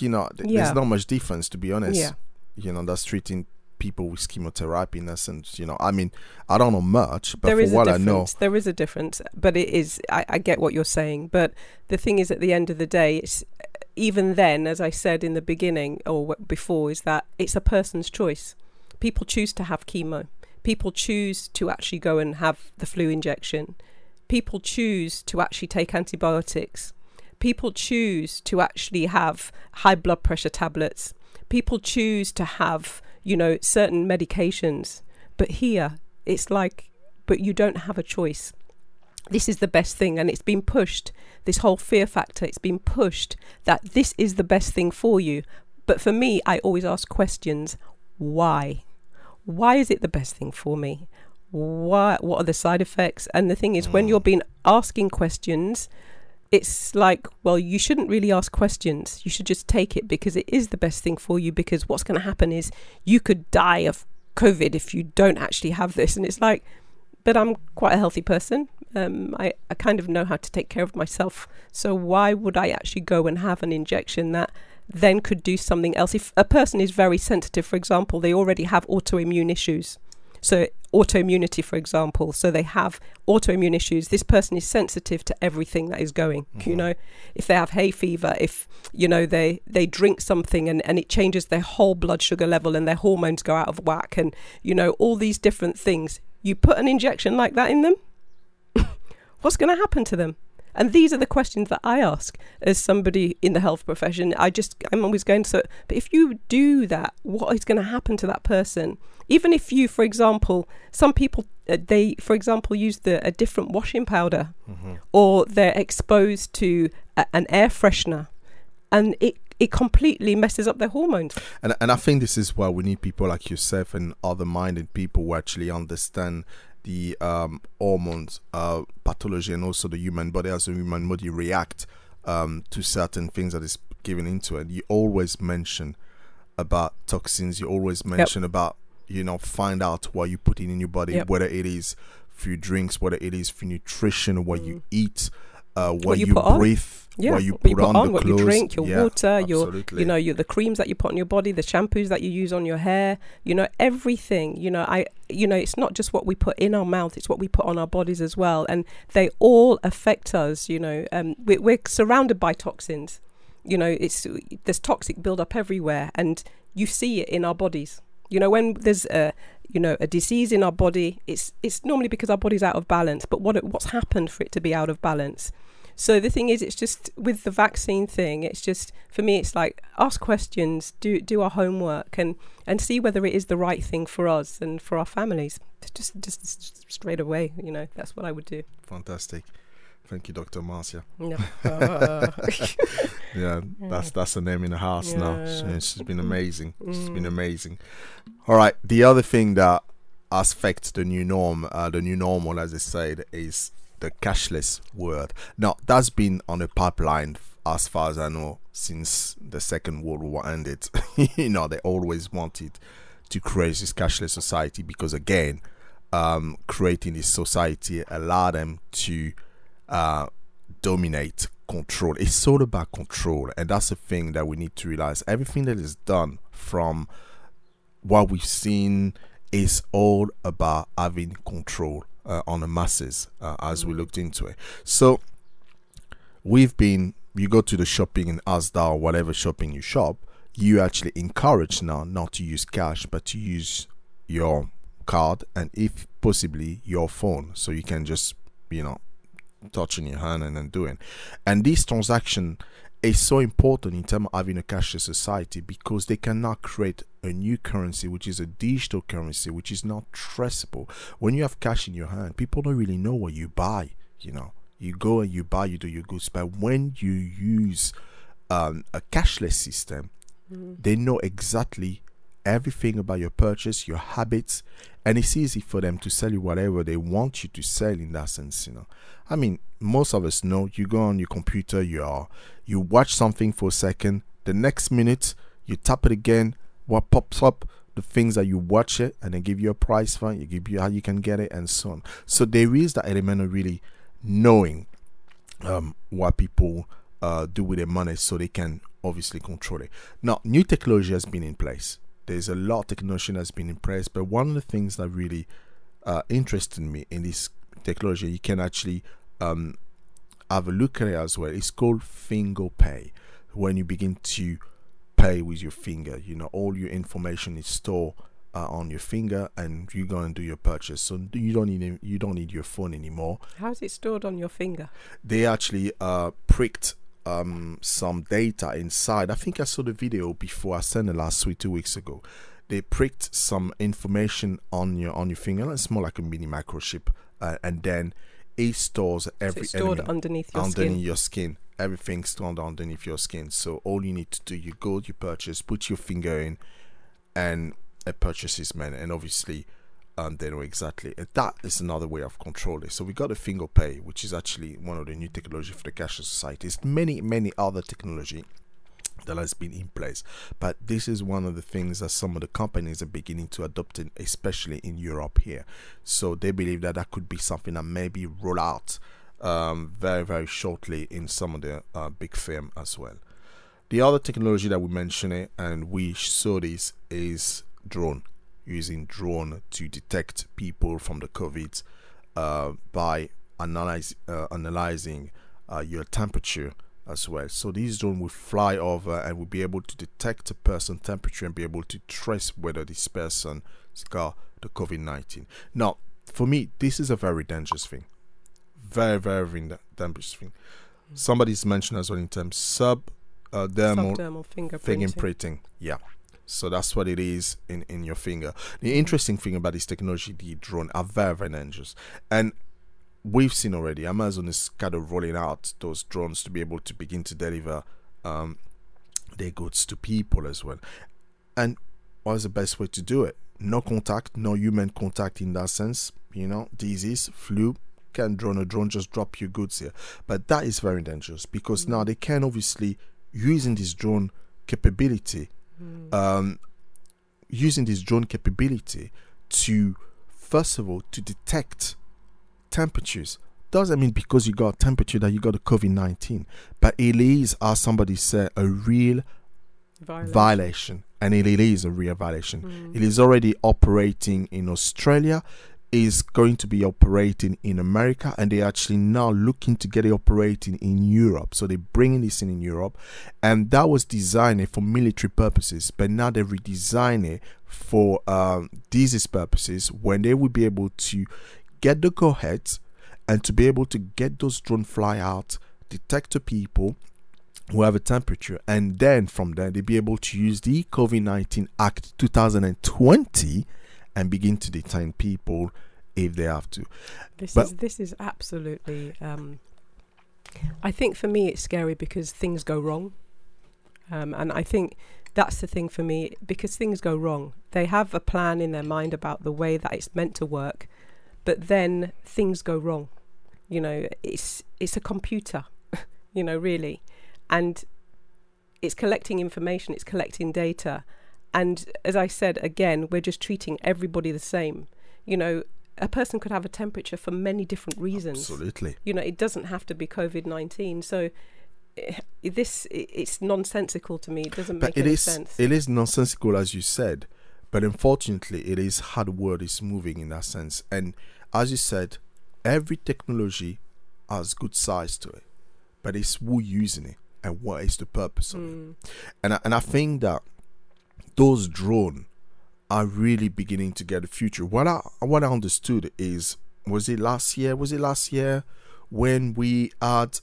not much difference, to be honest. Yeah. You know, that's treating people with chemotherapy in essence. You know, I mean, I don't know much, but from what I know, there is a difference. But it is, I get what you're saying, but the thing is, at the end of the day, it's even then, as I said in the beginning or before, is that it's a person's choice. People choose to have chemo. People choose to actually go and have the flu injection. People choose to actually take antibiotics. People choose to actually have high blood pressure tablets. People choose to have, you know, certain medications. But here, it's like, but you don't have a choice. This is the best thing, and it's been pushed. This whole fear factor, it's been pushed that this is the best thing for you. But for me, I always ask questions. Why? Why is it the best thing for me? Why? What are the side effects? And the thing is, when you're being asking questions, it's like, well, you shouldn't really ask questions. You should just take it, because it is the best thing for you, because what's going to happen is you could die of COVID if you don't actually have this. And it's like, but I'm quite a healthy person. I kind of know how to take care of myself. So why would I actually go and have an injection that then could do something else? If a person is very sensitive, for example, they already have autoimmune issues. So autoimmunity, for example, so they have autoimmune issues. This person is sensitive to everything that is going, you know, if they have hay fever, if, you know, they drink something and it changes their whole blood sugar level and their hormones go out of whack, and, you know, all these different things. You put an injection like that in them, what's going to happen to them? And these are the questions that I ask as somebody in the health profession. I'm always going to, but if you do that, what is going to happen to that person? Even if you, for example, some people, they, for example, use a different washing powder, or they're exposed to an air freshener, and it completely messes up their hormones. And I think this is why we need people like yourself and other-minded people who actually understand the hormones pathology, and also the human body, as the human body react to certain things that is given into it. You always mention about toxins. You always mention about, you know, find out what you're putting in your body, whether it is for your drinks, what it is for nutrition, what you eat, what you breathe, what you put on, what you drink, your water, your, the creams that you put on your body, the shampoos that you use on your hair, everything, it's not just what we put in our mouth, it's what we put on our bodies as well. And they all affect us, we're surrounded by toxins, there's toxic buildup everywhere, and you see it in our bodies. When there's a disease in our body, it's normally because our body's out of balance. But what's happened for it to be out of balance? So the thing is, it's just with the vaccine thing, it's just, for me, it's like, ask questions, do our homework, and see whether it is the right thing for us and for our families. Just straight away, that's what I would do. Fantastic. Thank you, Dr. Marcia. No. Yeah, that's her name in the house now. She's been amazing. She's been amazing. All right. The other thing that affects the new normal, as I said, is the cashless world. Now, that's been on a pipeline, as far as I know, since the Second World War ended. They always wanted to create this cashless society because, again, creating this society allowed them to dominate, control. It's all about control, and that's the thing that we need to realize. Everything that is done, from what we've seen, is all about having control on the masses, as we looked into it. So you go to the shopping in Asda or whatever shopping you shop, you actually encourage now not to use cash, but to use your card, and if possibly your phone, so you can just touching your hand and then doing. And this transaction is so important in terms of having a cashless society, because they cannot create a new currency, which is a digital currency, which is not traceable. When you have cash in your hand, people don't really know what you buy. You go and you buy, you do your goods. But when you use a cashless system, they know exactly everything about your purchase, your habits, and it's easy for them to sell you whatever they want you to sell, in that sense. Most of us know, you go on your computer, you watch something for a second, the next minute you tap it again, what pops up, the things that you watch it, and they give you a price for it, give you how you can get it, and so on. So there is that element of really knowing what people do with their money, so they can obviously control it. Now, new technology has been in place. There's a lot of technology that's been in place, but one of the things that really interested me in this technology, you can actually have a look at it as well. It's called Fingo Pay. When you begin to pay with your finger, all your information is stored on your finger, and you go and do your purchase. So you don't need your phone anymore. How's it stored on your finger? They actually pricked some data inside. I think I saw the video before. I sent it last week, 2 weeks ago. They pricked some information on your finger. It's more like a mini microchip, and then it stores every element underneath your skin. Everything's stored underneath your skin. So all you need to do, you go, you purchase, put your finger in, and a purchase is made. And obviously, they know exactly. That is another way of controlling. So we got a Fingo Pay, which is actually one of the new technology for the cashless society. It's many, many other technology that has been in place, but this is one of the things that some of the companies are beginning to adopt, especially in Europe here. So they believe that could be something that maybe roll out very, very shortly in some of the big firm as well. The other technology that we mentioned, and we saw this, is drone. Using drone to detect people from the COVID by analyzing your temperature as well. So these drones will fly over and will be able to detect a person's temperature and be able to trace whether this person has got the COVID-19. Now, for me, this is a very dangerous thing. Very, very dangerous thing. Somebody's mentioned as well in terms of subdermal fingerprinting. Yeah. So that's what it is in your finger. The interesting thing about this technology, the drone, are very, very dangerous. And we've seen already, Amazon is kind of rolling out those drones to be able to begin to deliver their goods to people as well. And what is the best way to do it? No contact, no human contact in that sense. Disease, flu, can a drone just drop your goods here. But that is very dangerous, because now they can obviously, using this drone capability to, first of all, to detect temperatures. Doesn't mean because you got a temperature that you got a COVID-19, but it is, as somebody said, a real violation. And it is a real violation. It is already operating in Australia, is going to be operating in America, and they are actually now looking to get it operating in Europe. So they're bringing this in Europe, and that was designed for military purposes, but now they redesign it for disease purposes, when they will be able to get the go-ahead and to be able to get those drone fly out, detect the people who have a temperature, and then from there they'll be able to use the COVID-19 Act 2020 and begin to detain people if they have to. This is absolutely... I think for me it's scary because things go wrong. And I think that's the thing for me, because things go wrong. They have a plan in their mind about the way that it's meant to work, but then things go wrong. You know, it's a computer, you know, really. And it's collecting information, it's collecting data. And as I said, again, we're just treating everybody the same. You know, a person could have a temperature for many different reasons. Absolutely. You know, it doesn't have to be COVID-19. So it's nonsensical to me. It doesn't make any sense. It is nonsensical, as you said. But unfortunately, it is how the world is moving in that sense. And as you said, every technology has good sides to it. But it's who using it and what is the purpose of it. And I think that those drones are really beginning to get a future. What I understood is, was it last year when we had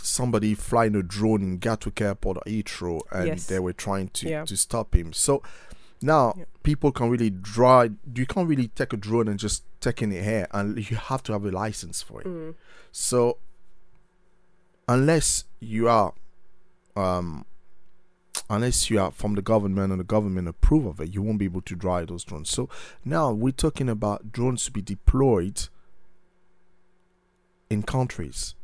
somebody flying a drone in Gatwick Airport or Heathrow, and they were trying to stop him. So now people can really you can't really take a drone and just take in the air, and you have to have a license for it. So unless you are from the government and the government approve of it, you won't be able to drive those drones. So now we're talking about drones to be deployed in countries,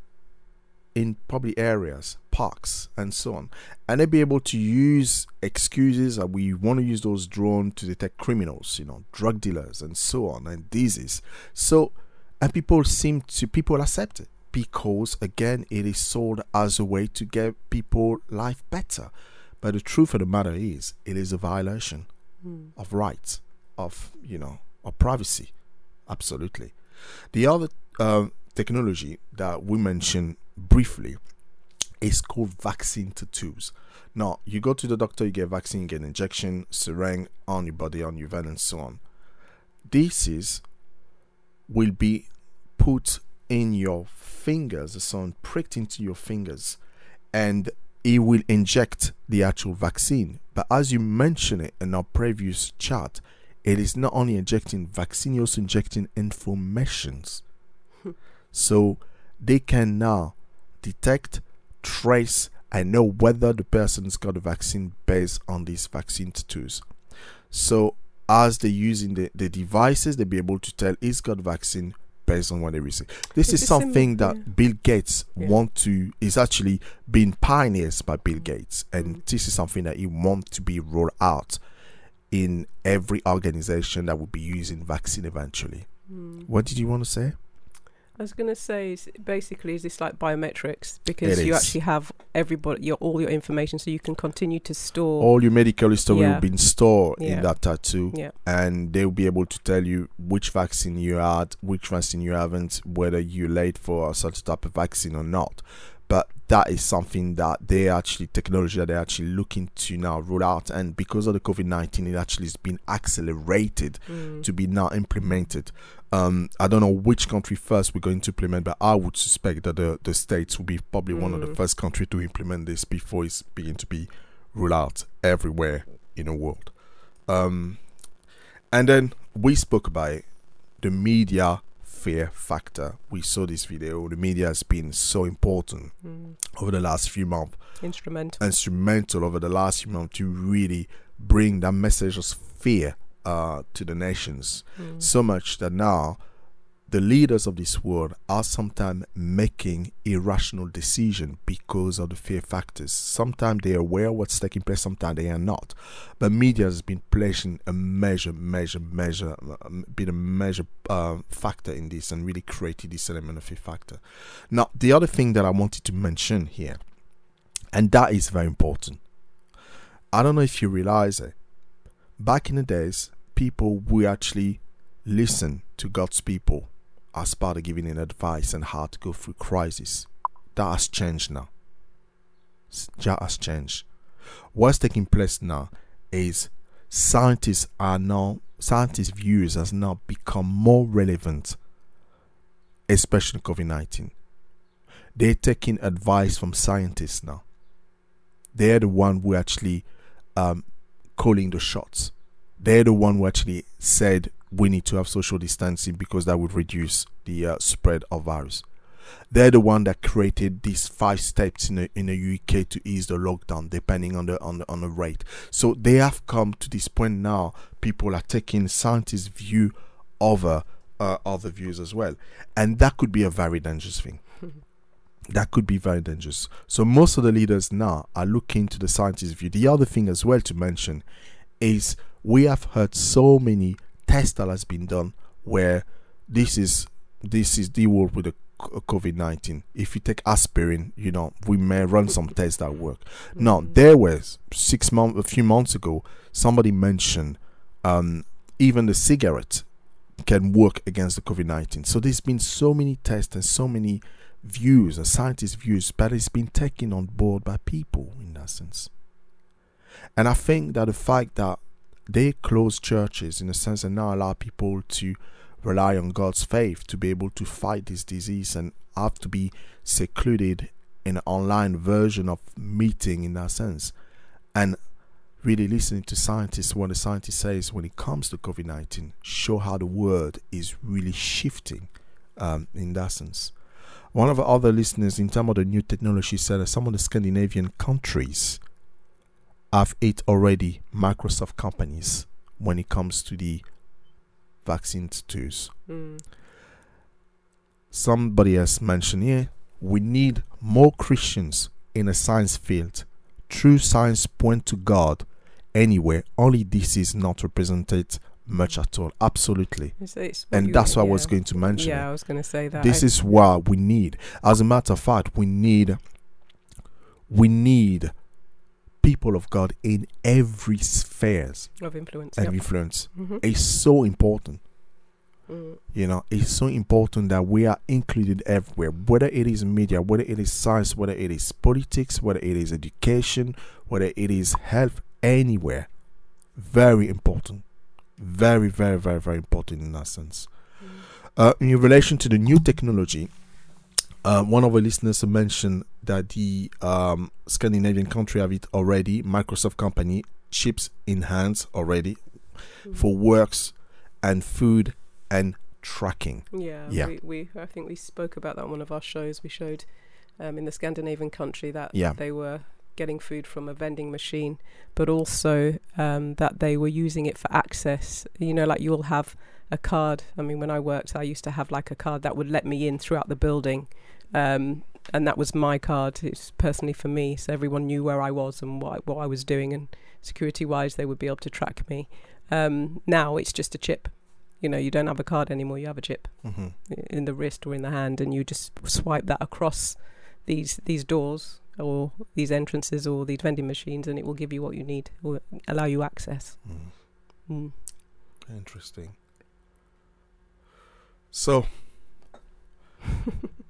in public areas, parks, and so on. And they'll be able to use excuses that we want to use those drones to detect criminals, you know, drug dealers, and so on, and disease. So, and people accept it. Because again, it is sold as a way to get people life better, but the truth of the matter is, it is a violation of rights, of privacy. Absolutely. The other technology that we mentioned briefly is called vaccine tattoos. Now, you go to the doctor, you get a vaccine, you get an injection, syringe on your body, on your vein, and so on. This will be put in your fingers, the sun pricked into your fingers, and it will inject the actual vaccine. But as you mentioned it in our previous chat, it is not only injecting vaccine, you're also injecting informations. So they can now detect, trace, and know whether the person's got the vaccine based on these vaccine tattoos. So as they're using the devices, they'll be able to tell he's got vaccine based on what they receive. This is something that Bill Gates is actually being pioneered by Bill Gates, and this is something that he wants to be rolled out in every organization that will be using vaccine eventually. What did you want to say? I was going to say, basically, is this like biometrics? Because you actually have everybody, all your information, so you can continue to store. All your medical history will be stored in that tattoo, and they'll be able to tell you which vaccine you had, which vaccine you haven't, whether you're late for such type of vaccine or not. But that is something that technology that they're looking to now roll out, and because of the COVID-19, it actually has been accelerated to be now implemented. I don't know which country first we're going to implement, but I would suspect that the States will be probably one of the first country to implement this before it's begin to be rolled out everywhere in the world. And then we spoke about it, the media fear factor. We saw this video. The media has been so important over the last few months. Instrumental over the last few months to really bring that message of fear to the nations. So much that now the leaders of this world are sometimes making irrational decisions because of the fear factors. Sometimes they are aware of what's taking place, sometimes they are not. But media has been placing a major factor in this and really created this element of fear factor. Now, the other thing that I wanted to mention here, and that is very important. I don't know if you realize it. Back in the days, people would actually listen to God's people as part of giving an advice and how to go through crisis. That has changed now. That has changed. What's taking place now is scientists' views has now become more relevant, especially COVID-19. They're taking advice from scientists now. They're the one who actually calling the shots. They're the one who actually said we need to have social distancing because that would reduce the spread of virus. They're the one that created these 5 steps in the UK to ease the lockdown, depending on the rate. So they have come to this point now. People are taking scientists' view over other views as well, and that could be a very dangerous thing. That could be very dangerous. So most of the leaders now are looking to the scientists' view. The other thing as well to mention is we have heard so many tests that has been done where this is the world with the COVID-19. If you take aspirin, we may run some tests that work. Now, there was a few months ago, somebody mentioned even the cigarette can work against the COVID-19. So there's been so many tests and so many views and scientists' views, but it's been taken on board by people in that sense. And I think that the fact that they close churches in a sense and now allow people to rely on God's faith to be able to fight this disease and have to be secluded in an online version of meeting in that sense, and really listening to scientists, what the scientist says when it comes to COVID-19, show how the world is really shifting in that sense. One of our other listeners, in terms of the new technology, said that some of the Scandinavian countries have hit already Microsoft companies when it comes to the vaccine tools. Somebody has mentioned here, we need more Christians in a science field. True science point to God anywhere, only this is not represented much at all. Absolutely. And that's what I was going to mention. Yeah, I was going to say that. This is what we need. As a matter of fact, we need people of God in every spheres of influence. It's so important. It's so important that we are included everywhere, whether it is media, whether it is science, whether it is politics, whether it is education, whether it is health, anywhere. Very important. Very, very, very, very important in that sense. In relation to the new technology, one of our listeners mentioned that the Scandinavian country have it already. Microsoft company chips in hands already for works and food and tracking. Yeah. We I think we spoke about that on one of our shows. We showed in the Scandinavian country that they were getting food from a vending machine, but also that they were using it for access. Like you'll have a card. I mean, when I worked, I used to have like a card that would let me in throughout the building, and that was my card. It's personally for me, so everyone knew where I was and what I was doing, and security-wise, they would be able to track me. Now it's just a chip. You don't have a card anymore. You have a chip in the wrist or in the hand, and you just swipe that across these doors or these entrances or these vending machines, and it will give you what you need or allow you access. Interesting. So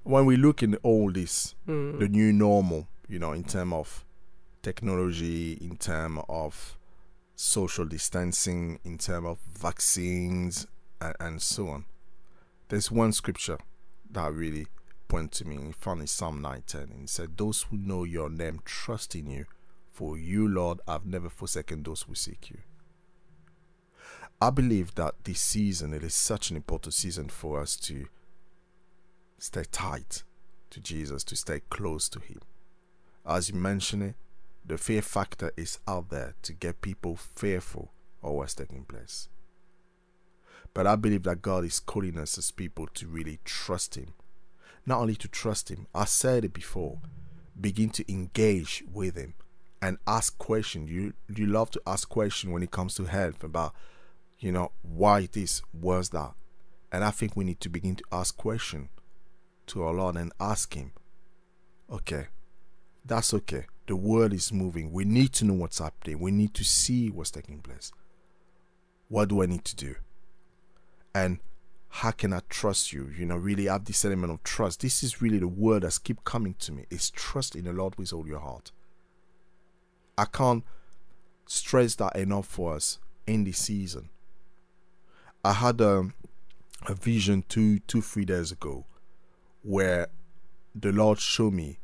when we look in all this, the new normal, in terms of technology, in terms of social distancing, in terms of vaccines and so on, there's one scripture that really point to me, and found in Psalm 9:10, and he said, those who know your name trust in you, for you, Lord, have never forsaken those who seek you. I believe that this season, it is such an important season for us to stay tight to Jesus, to stay close to him. As you mentioned it, the fear factor is out there to get people fearful of what's taking place. But I believe that God is calling us as people to really trust Him. Not only to trust Him, I said it before, begin to engage with Him and ask questions. You love to ask questions when it comes to health about, you know, why this, was that. And I think we need to begin to ask questions to our Lord and ask Him, okay, that's okay. The world is moving. We need to know what's happening. We need to see what's taking place. What do I need to do? And how can I trust you? You know, really have this element of trust. This is really the word that's keep coming to me. It's trust in the Lord with all your heart. I can't stress that enough for us in this season. I had a vision two, 3 days ago where the Lord showed me,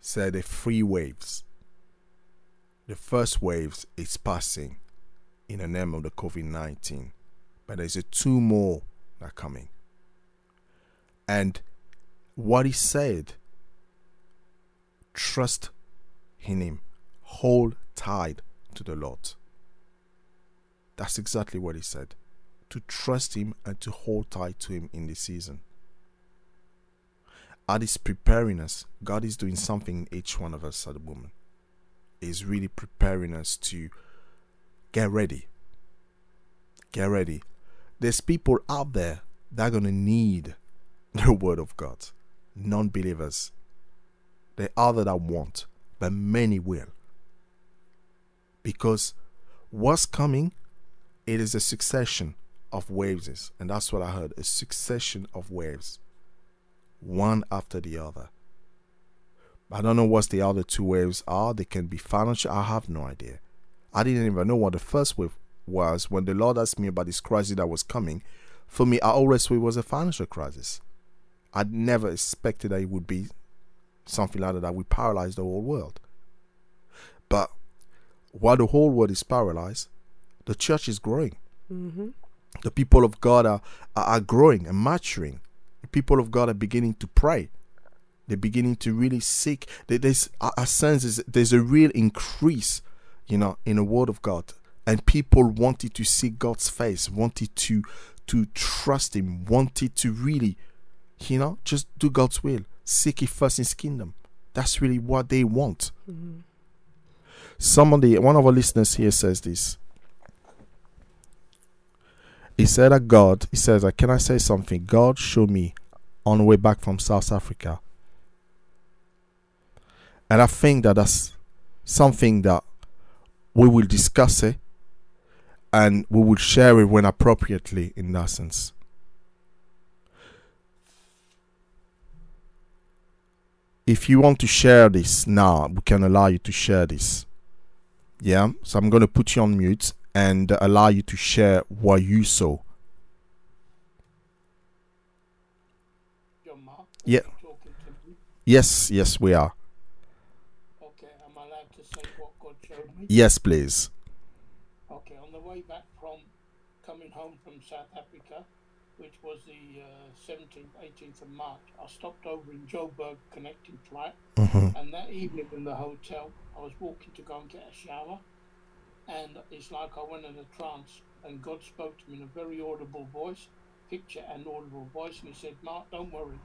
said, the three waves. The first wave is passing in the name of the COVID-19, but there's two more that are coming. And what He said, trust in Him, hold tight to the Lord. That's exactly what He said, to trust Him and to hold tight to Him in this season. God is preparing us. God is doing something in each one of us at the moment. He's really preparing us to get ready. Get ready. There's people out there that are going to need the word of God. Non-believers. There are others that won't, but many will. Because what's coming, it is a succession of waves. And that's what I heard, a succession of waves. One after the other. I don't know what the other two waves are. They can be financial. I have no idea. I didn't even know what the first wave was. When the Lord asked me about this crisis that was coming, for me, I always thought it was a financial crisis. I'd never expected that it would be something like that would paralyze the whole world. But while the whole world is paralyzed, the church is growing. Mm-hmm. The people of God are growing and maturing. People of God are beginning to pray. They're beginning to really seek. There's a sense, there's a real increase, you know, in the word of God. And people wanted to see God's face, wanted to trust Him, wanted to really, you know, just do God's will. Seek it first in His kingdom. That's really what they want. Mm-hmm. One of our listeners here says this. He said that God, he says, can I say something? God showed me on the way back from South Africa. And I think that that's something that we will discuss it and we will share it when appropriately in that sense. If you want to share this now, we can allow you to share this. Yeah, so I'm going to put you on mute and allow you to share what you saw. John Mark? Yeah. Yes, we are. Okay, am I allowed to say what God showed me? Yes, please. Okay, on the way back from coming home from South Africa, which was the 17th, 18th of March, I stopped over in Joburg connecting flight, mm-hmm. and that evening in the hotel, I was walking to go and get a shower, and it's like I went in a trance and God spoke to me in a very audible voice, and He said, Mark, don't worry,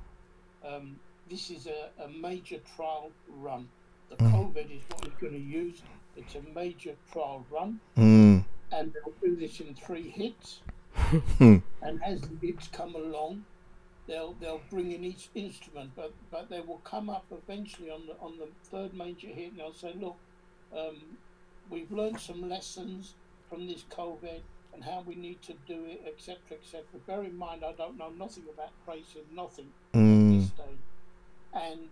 this is a major trial run. The COVID is what we're going to use. It's a major trial run, and they'll do this in 3 hits. And as the hits come along, they'll bring in each instrument, but they will come up eventually on the third major hit, and they'll say, look, we've learned some lessons from this COVID and how we need to do it, etc., etc. Bear in mind, I don't know nothing about tracing, nothing at this stage. And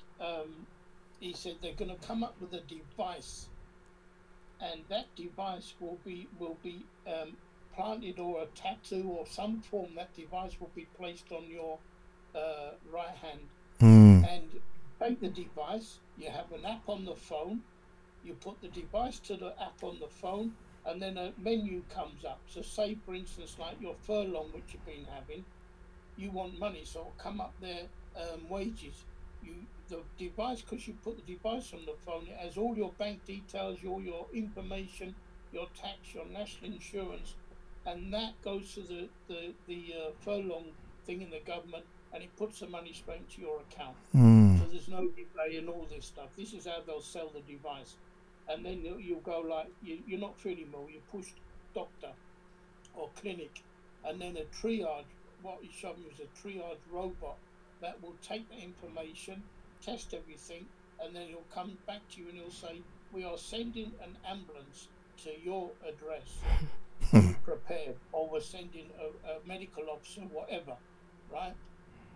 he said they're going to come up with a device, and that device will be planted, or a tattoo or some form. That device will be placed on your right hand. And take the device. You have an app on the phone. You put the device to the app on the phone, and then a menu comes up. So say, for instance, like your furlong, which you've been having, you want money, so it'll come up there, wages. The device, because you put the device on the phone, it has all your bank details, all your information, your tax, your national insurance, And that goes to the furlong thing in the government, and it puts the money straight to your account. Mm. So there's no delay and all this stuff. This is how they'll sell the device. And then you'll go like, you're not treated anymore, you're pushed doctor or clinic. And then a triage, what you showed me was a triage robot that will take the information, test everything, and then it'll come back to you and it'll say, we are sending an ambulance to your address. Prepared, or we're sending a medical officer, whatever, right?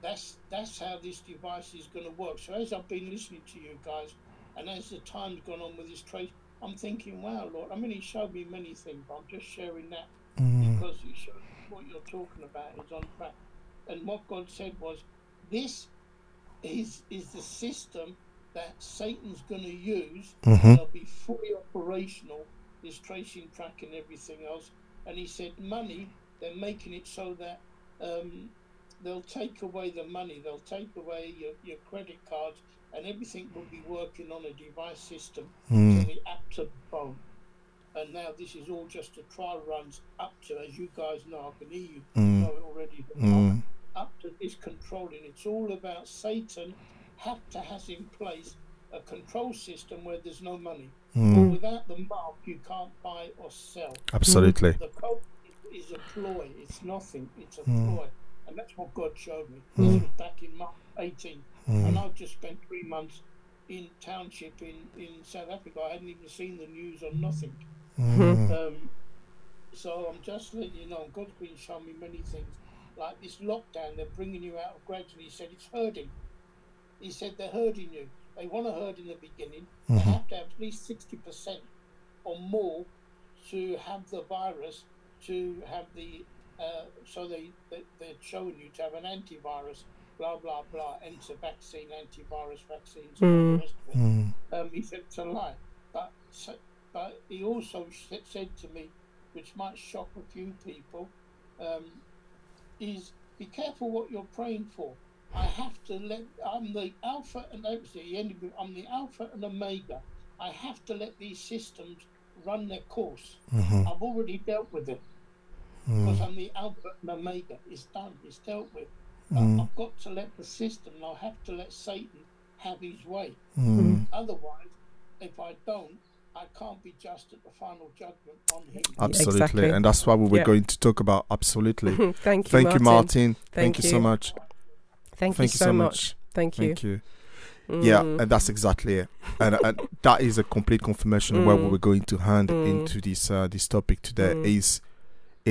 That's how this device is going to work. So as I've been listening to you guys, and as the time's gone on with this trace, I'm thinking, wow, Lord, I mean, he showed me many things, but I'm just sharing that because he showed what you're talking about is on track. And what God said was, this is the system that Satan's going to use. And it'll be fully operational, this tracing, tracking, everything else. And he said money, they're making it so that they'll take away the money, they'll take away your credit cards, and everything will be working on a device system to the app to the phone. And now this is all just a trial runs up to, as you guys know, I can hear you know it already, but up to this controlling. It's all about Satan has in place a control system where there's no money. But without the mark, you can't buy or sell. Absolutely. The code is a ploy. It's nothing. It's a ploy. And that's what God showed me. This was back in March 18. And I've just spent 3 months in township in South Africa. I hadn't even seen the news or nothing. So I'm just letting you know, God's been showing me many things. Like this lockdown, they're bringing you out gradually. He said, it's herding. He said, they're herding you. They want to herd in the beginning. They have to have at least 60% or more to have the virus, to have the so they're showing you to have an antivirus, blah blah blah, enter vaccine, antivirus vaccines, and the rest of it. He said it's a lie, but he also said to me, which might shock a few people, is be careful what you're praying for. I'm the Alpha and Omega. I'm the Alpha and Omega. I have to let these systems run their course. I've already dealt with it because I'm the Alpha and Omega. It's done. It's dealt with. I've got to let the system. And I'll have to let Satan have his way. Otherwise, if I don't, I can't be just at the final judgment on him. Absolutely. Exactly. And that's why we were going to talk about. Absolutely. Thank you, Martin. Thank you so much. Thank you so much. Thank you. Yeah, and that's exactly it. And that is a complete confirmation of where we were going to hand into this topic today. It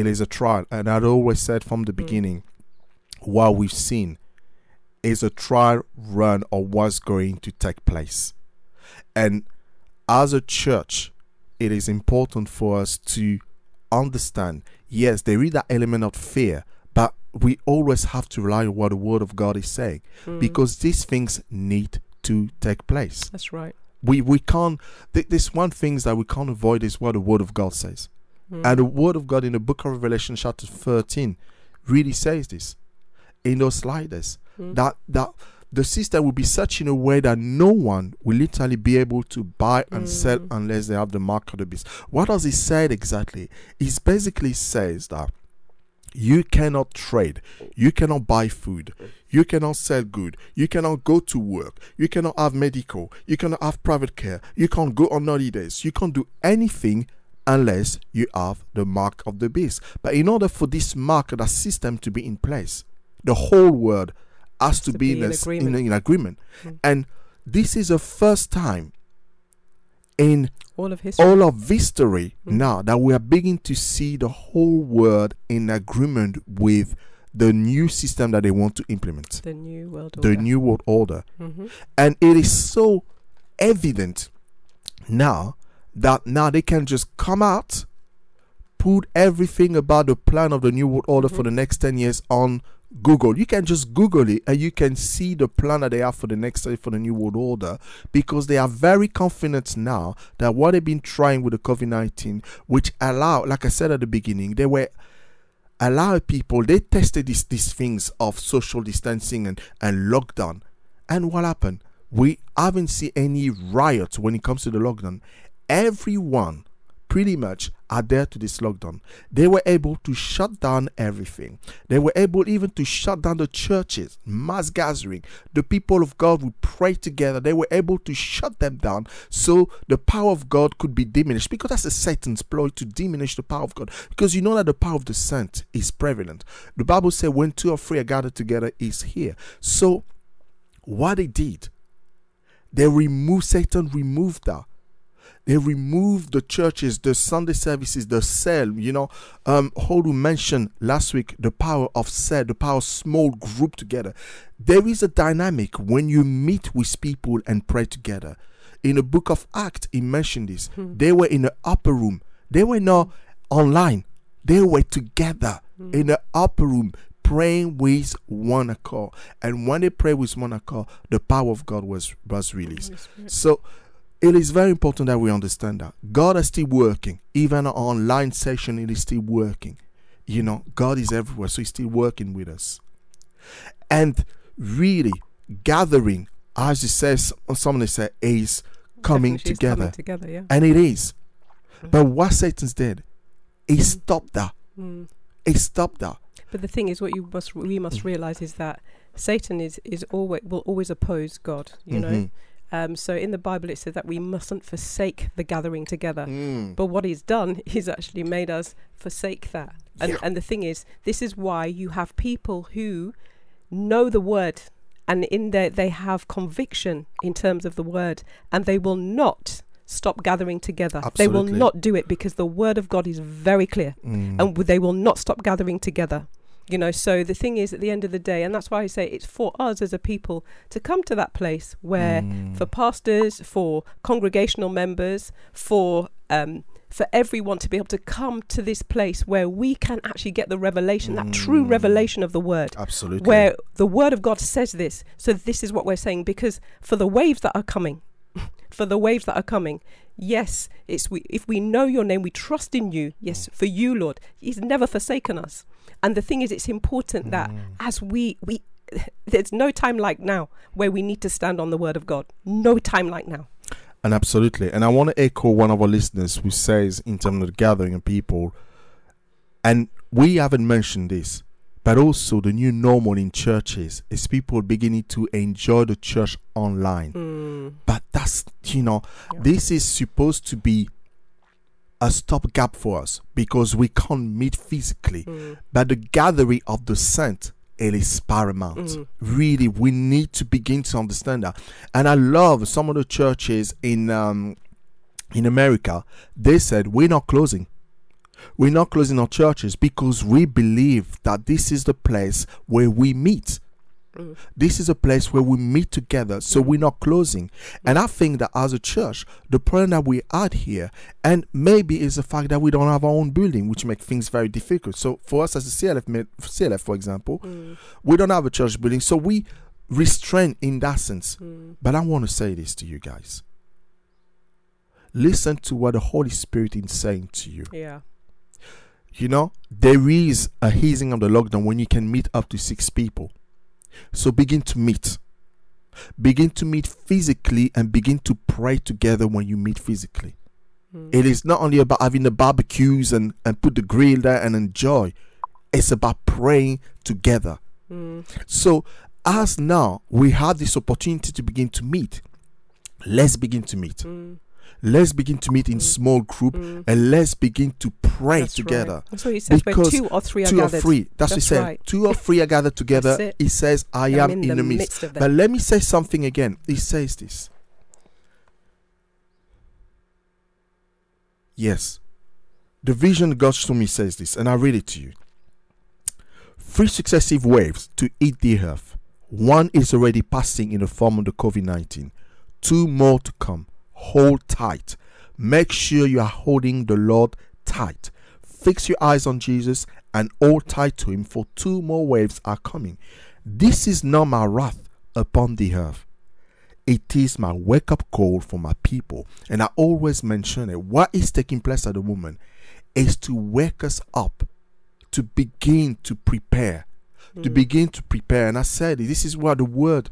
is a trial. And I'd always said from the beginning, what we've seen is a trial run of what's going to take place. And as a church, it is important for us to understand, yes, there is that element of fear, but we always have to rely on what the Word of God is saying, because these things need to take place. That's right. We can't. This one thing that we can't avoid is what the Word of God says, and the Word of God in the Book of Revelation, chapter 13, really says this in those sliders that the system will be such in a way that no one will literally be able to buy and sell unless they have the mark of the beast. What does he say exactly? He basically says that you cannot trade, you cannot buy food, you cannot sell good, you cannot go to work, you cannot have medical, you cannot have private care, you can't go on holidays, you can't do anything unless you have the mark of the beast. But in order for this mark, that system to be in place, the whole world has to be in agreement. And this is the first time in all of history now that we are beginning to see the whole world in agreement with the new system that they want to implement, the new world order. And it is so evident now that now they can just come out, put everything about the plan of the new world order for the next 10 years on Google. You can just Google it and you can see the plan that they have for the next day for the new world order, because they are very confident now that what they've been trying with the COVID-19, which allowed, like I said at the beginning, they were allowed people, they tested these things of social distancing and lockdown. And what happened? We haven't seen any riots when it comes to the lockdown. Everyone pretty much adhere to this lockdown. They were able to shut down everything. They were able even to shut down the churches, mass gathering. The people of God would pray together. They were able to shut them down so the power of God could be diminished, because that's a Satan's ploy to diminish the power of God, because you know that the power of the saint is prevalent. The Bible says when two or three are gathered together, is here. So what they did, they removed, Satan removed that. They removed the churches, the Sunday services, the cell. You know, Olu mentioned last week the power of cell, the power of small group together. There is a dynamic when you meet with people and pray together. In the book of Acts, he mentioned this. They were in the upper room. They were not online. They were together in the upper room, praying with one accord. And when they prayed with one accord, the power of God was released. So it is very important that we understand that God is still working. Even our online session, it is still working. You know, God is everywhere, so He's still working with us. And really, gathering, as it says, somebody said, is coming together. Coming together, yeah. And it is. But what Satan's did, he stopped that. He stopped that. But the thing is, what we must realize is that Satan will always oppose God. You know. So in the Bible it says that we mustn't forsake the gathering together. But what he's done is actually made us forsake that. And, and the thing is, this is why you have people who know the word, and in there they have conviction in terms of the word, and they will not stop gathering together. Absolutely. They will not do it, because the word of God is very clear, and they will not stop gathering together. You know, so the thing is, at the end of the day, and that's why I say it's for us as a people to come to that place where for pastors, for congregational members, for everyone to be able to come to this place where we can actually get the revelation, that true revelation of the word. Absolutely. Where the word of God says this. So this is what we're saying, because for the waves that are coming, yes, if we know your name, we trust in you. Yes, for you, Lord. He's never forsaken us. And the thing is, it's important that as we there's no time like now where we need to stand on the word of God. No time like now. And absolutely. And I want to echo one of our listeners who says, in terms of the gathering of people, and we haven't mentioned this, but also the new normal in churches is people beginning to enjoy the church online. But that's, you know, this is supposed to be a stopgap for us, because we can't meet physically. But the gathering of the saints, it is paramount. Really, we need to begin to understand that. And I love some of the churches in America. They said, we're not closing. We're not closing our churches, because we believe that this is the place where we meet. This is a place where we meet together, so we're not closing. And I think that as a church, the problem that we had here, and maybe is the fact that we don't have our own building, which makes things very difficult. So for us as a CLF, for example, we don't have a church building, so we restrain in that sense. But I want to say this to you guys. Listen to what the Holy Spirit is saying to you. Yeah. You know, there is a easing of the lockdown when you can meet up to 6 people. So begin to meet. Begin to meet physically, and begin to pray together when you meet physically. It is not only about having the barbecues and put the grill there and enjoy. It's about praying together. So as now we have this opportunity to begin to meet, let's begin to meet. Let's begin to meet in small group, and let's begin to pray together. Right. That's what he says, because where 2 or 3 are gathered. 2 or 3. That's what he said. Right. 2 or 3 are gathered together. He says, I am in the midst of them. But let me say something again. He says this. Yes. The vision God showed me says this, and I read it to you. 3 successive waves to eat the earth. 1 is already passing in the form of the COVID-19. 2 more to come. Hold tight. Make sure you are holding the Lord tight. Fix your eyes on Jesus and hold tight to Him, for 2 more waves are coming. This is not my wrath upon the earth. It is my wake-up call for my people. And I always mention it. What is taking place at the moment is to wake us up, to begin to prepare. To begin to prepare. And I said, this is why the word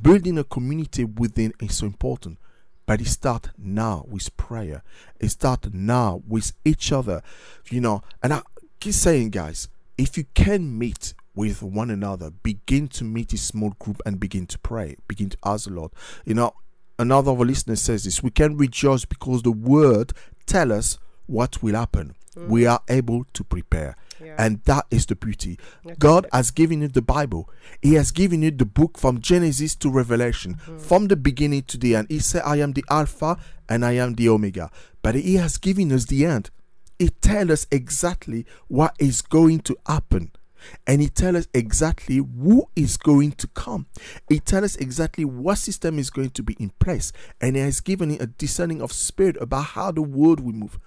building a community within is so important. But it starts now with prayer. It starts now with each other, you know. And I keep saying, guys, if you can meet with one another, begin to meet a small group and begin to pray. Begin to ask the Lord. You know, another of our listeners says this: we can rejoice because the word tells us what will happen. We are able to prepare. Yeah. And that is the beauty. Okay. God has given you the Bible. He has given you the book from Genesis to Revelation, from the beginning to the end. He said, I am the Alpha and I am the Omega. But he has given us the end. He tells us exactly what is going to happen. And he tells us exactly who is going to come. He tells us exactly what system is going to be in place. And he has given a discerning of spirit about how the world will move.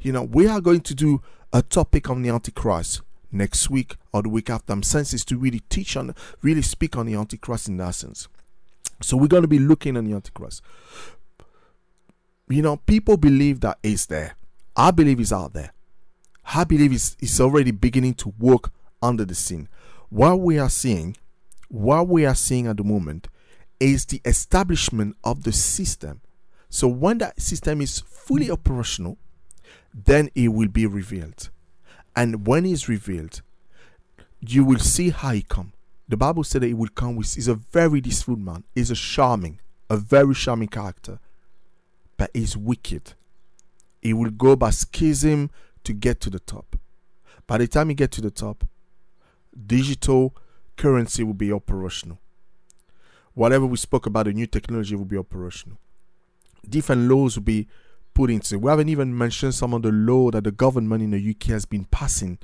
You know, we are going to do a topic on the Antichrist next week or the week after. I'm sensitive to really teach on, really speak on the Antichrist in that sense. So we're going to be looking at the Antichrist. You know, people believe that it's there. I believe it's out there. I believe it's already beginning to work under the scene. What we are seeing at the moment is the establishment of the system. So when that system is fully operational, then it will be revealed. And when it's revealed, you will see how he comes. The Bible said that he will come with, he's a very deceitful man. He's a very charming character. But he's wicked. He will go by schism to get to the top. By the time he gets to the top, digital currency will be operational. Whatever we spoke about, the new technology will be operational. Different laws will be put into. We haven't even mentioned some of the law that the government in the UK has been passing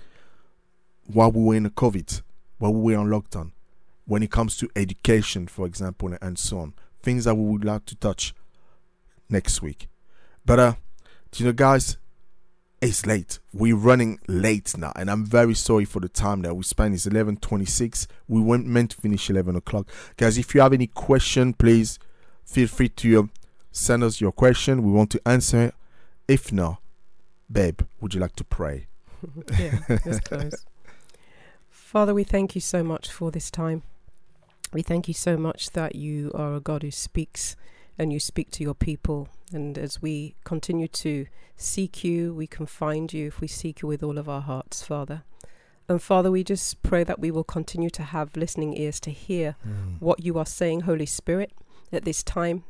while we were in the COVID, while we were on lockdown, when it comes to education, for example, and so on. Things that we would like to touch next week. But you know, guys, it's late. We're running late now, and I'm very sorry for the time that we spent. It's 11:26. We weren't meant to finish 11 o'clock. Guys, if you have any question, please feel free to send us your question. We want to answer it. If not, babe, would you like to pray? Yeah, let's close. Father, we thank you so much for this time. We thank you so much that you are a God who speaks, and you speak to your people. And as we continue to seek you, we can find you if we seek you with all of our hearts, Father. And Father, we just pray that we will continue to have listening ears to hear what you are saying, Holy Spirit, at this time.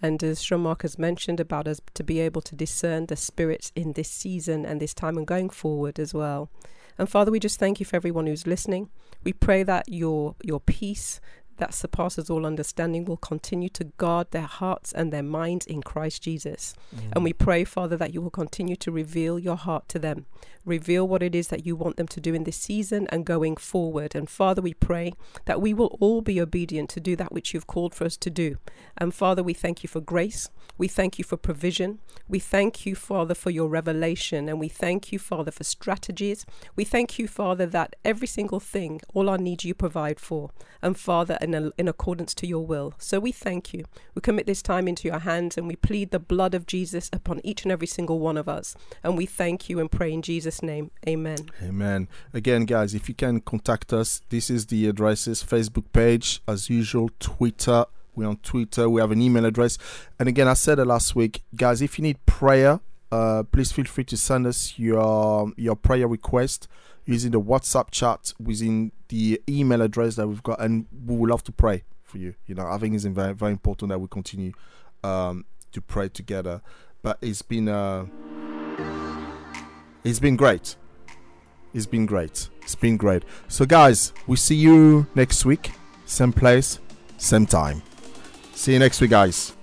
And as John Mark has mentioned, about us to be able to discern the spirits in this season and this time and going forward as well. And Father, we just thank you for everyone who's listening. We pray that your peace that surpasses all understanding will continue to guard their hearts and their minds in Christ Jesus. And we pray, Father, that you will continue to reveal your heart to them. Reveal what it is that you want them to do in this season and going forward. And Father, we pray that we will all be obedient to do that which you've called for us to do. And Father, we thank you for grace. We thank you for provision. We thank you, Father, for your revelation. And we thank you, Father, for strategies. We thank you, Father, that every single thing, all our needs you provide for. And Father, in accordance to your will. So we thank you. We commit this time into your hands, and we plead the blood of Jesus upon each and every single one of us. And we thank you and pray in Jesus' name. Amen. Amen. Again, guys, if you can contact us, this is the addresses, Facebook page, as usual, Twitter. We're on Twitter. We have an email address. And again, I said it last week, guys, if you need prayer, please feel free to send us your prayer request using the WhatsApp chat, within the email address that we've got, and we would love to pray for you. You know, I think it's very, very important that we continue to pray together. But it's been great. So guys, we see you next week, same place, same time. See you next week, guys.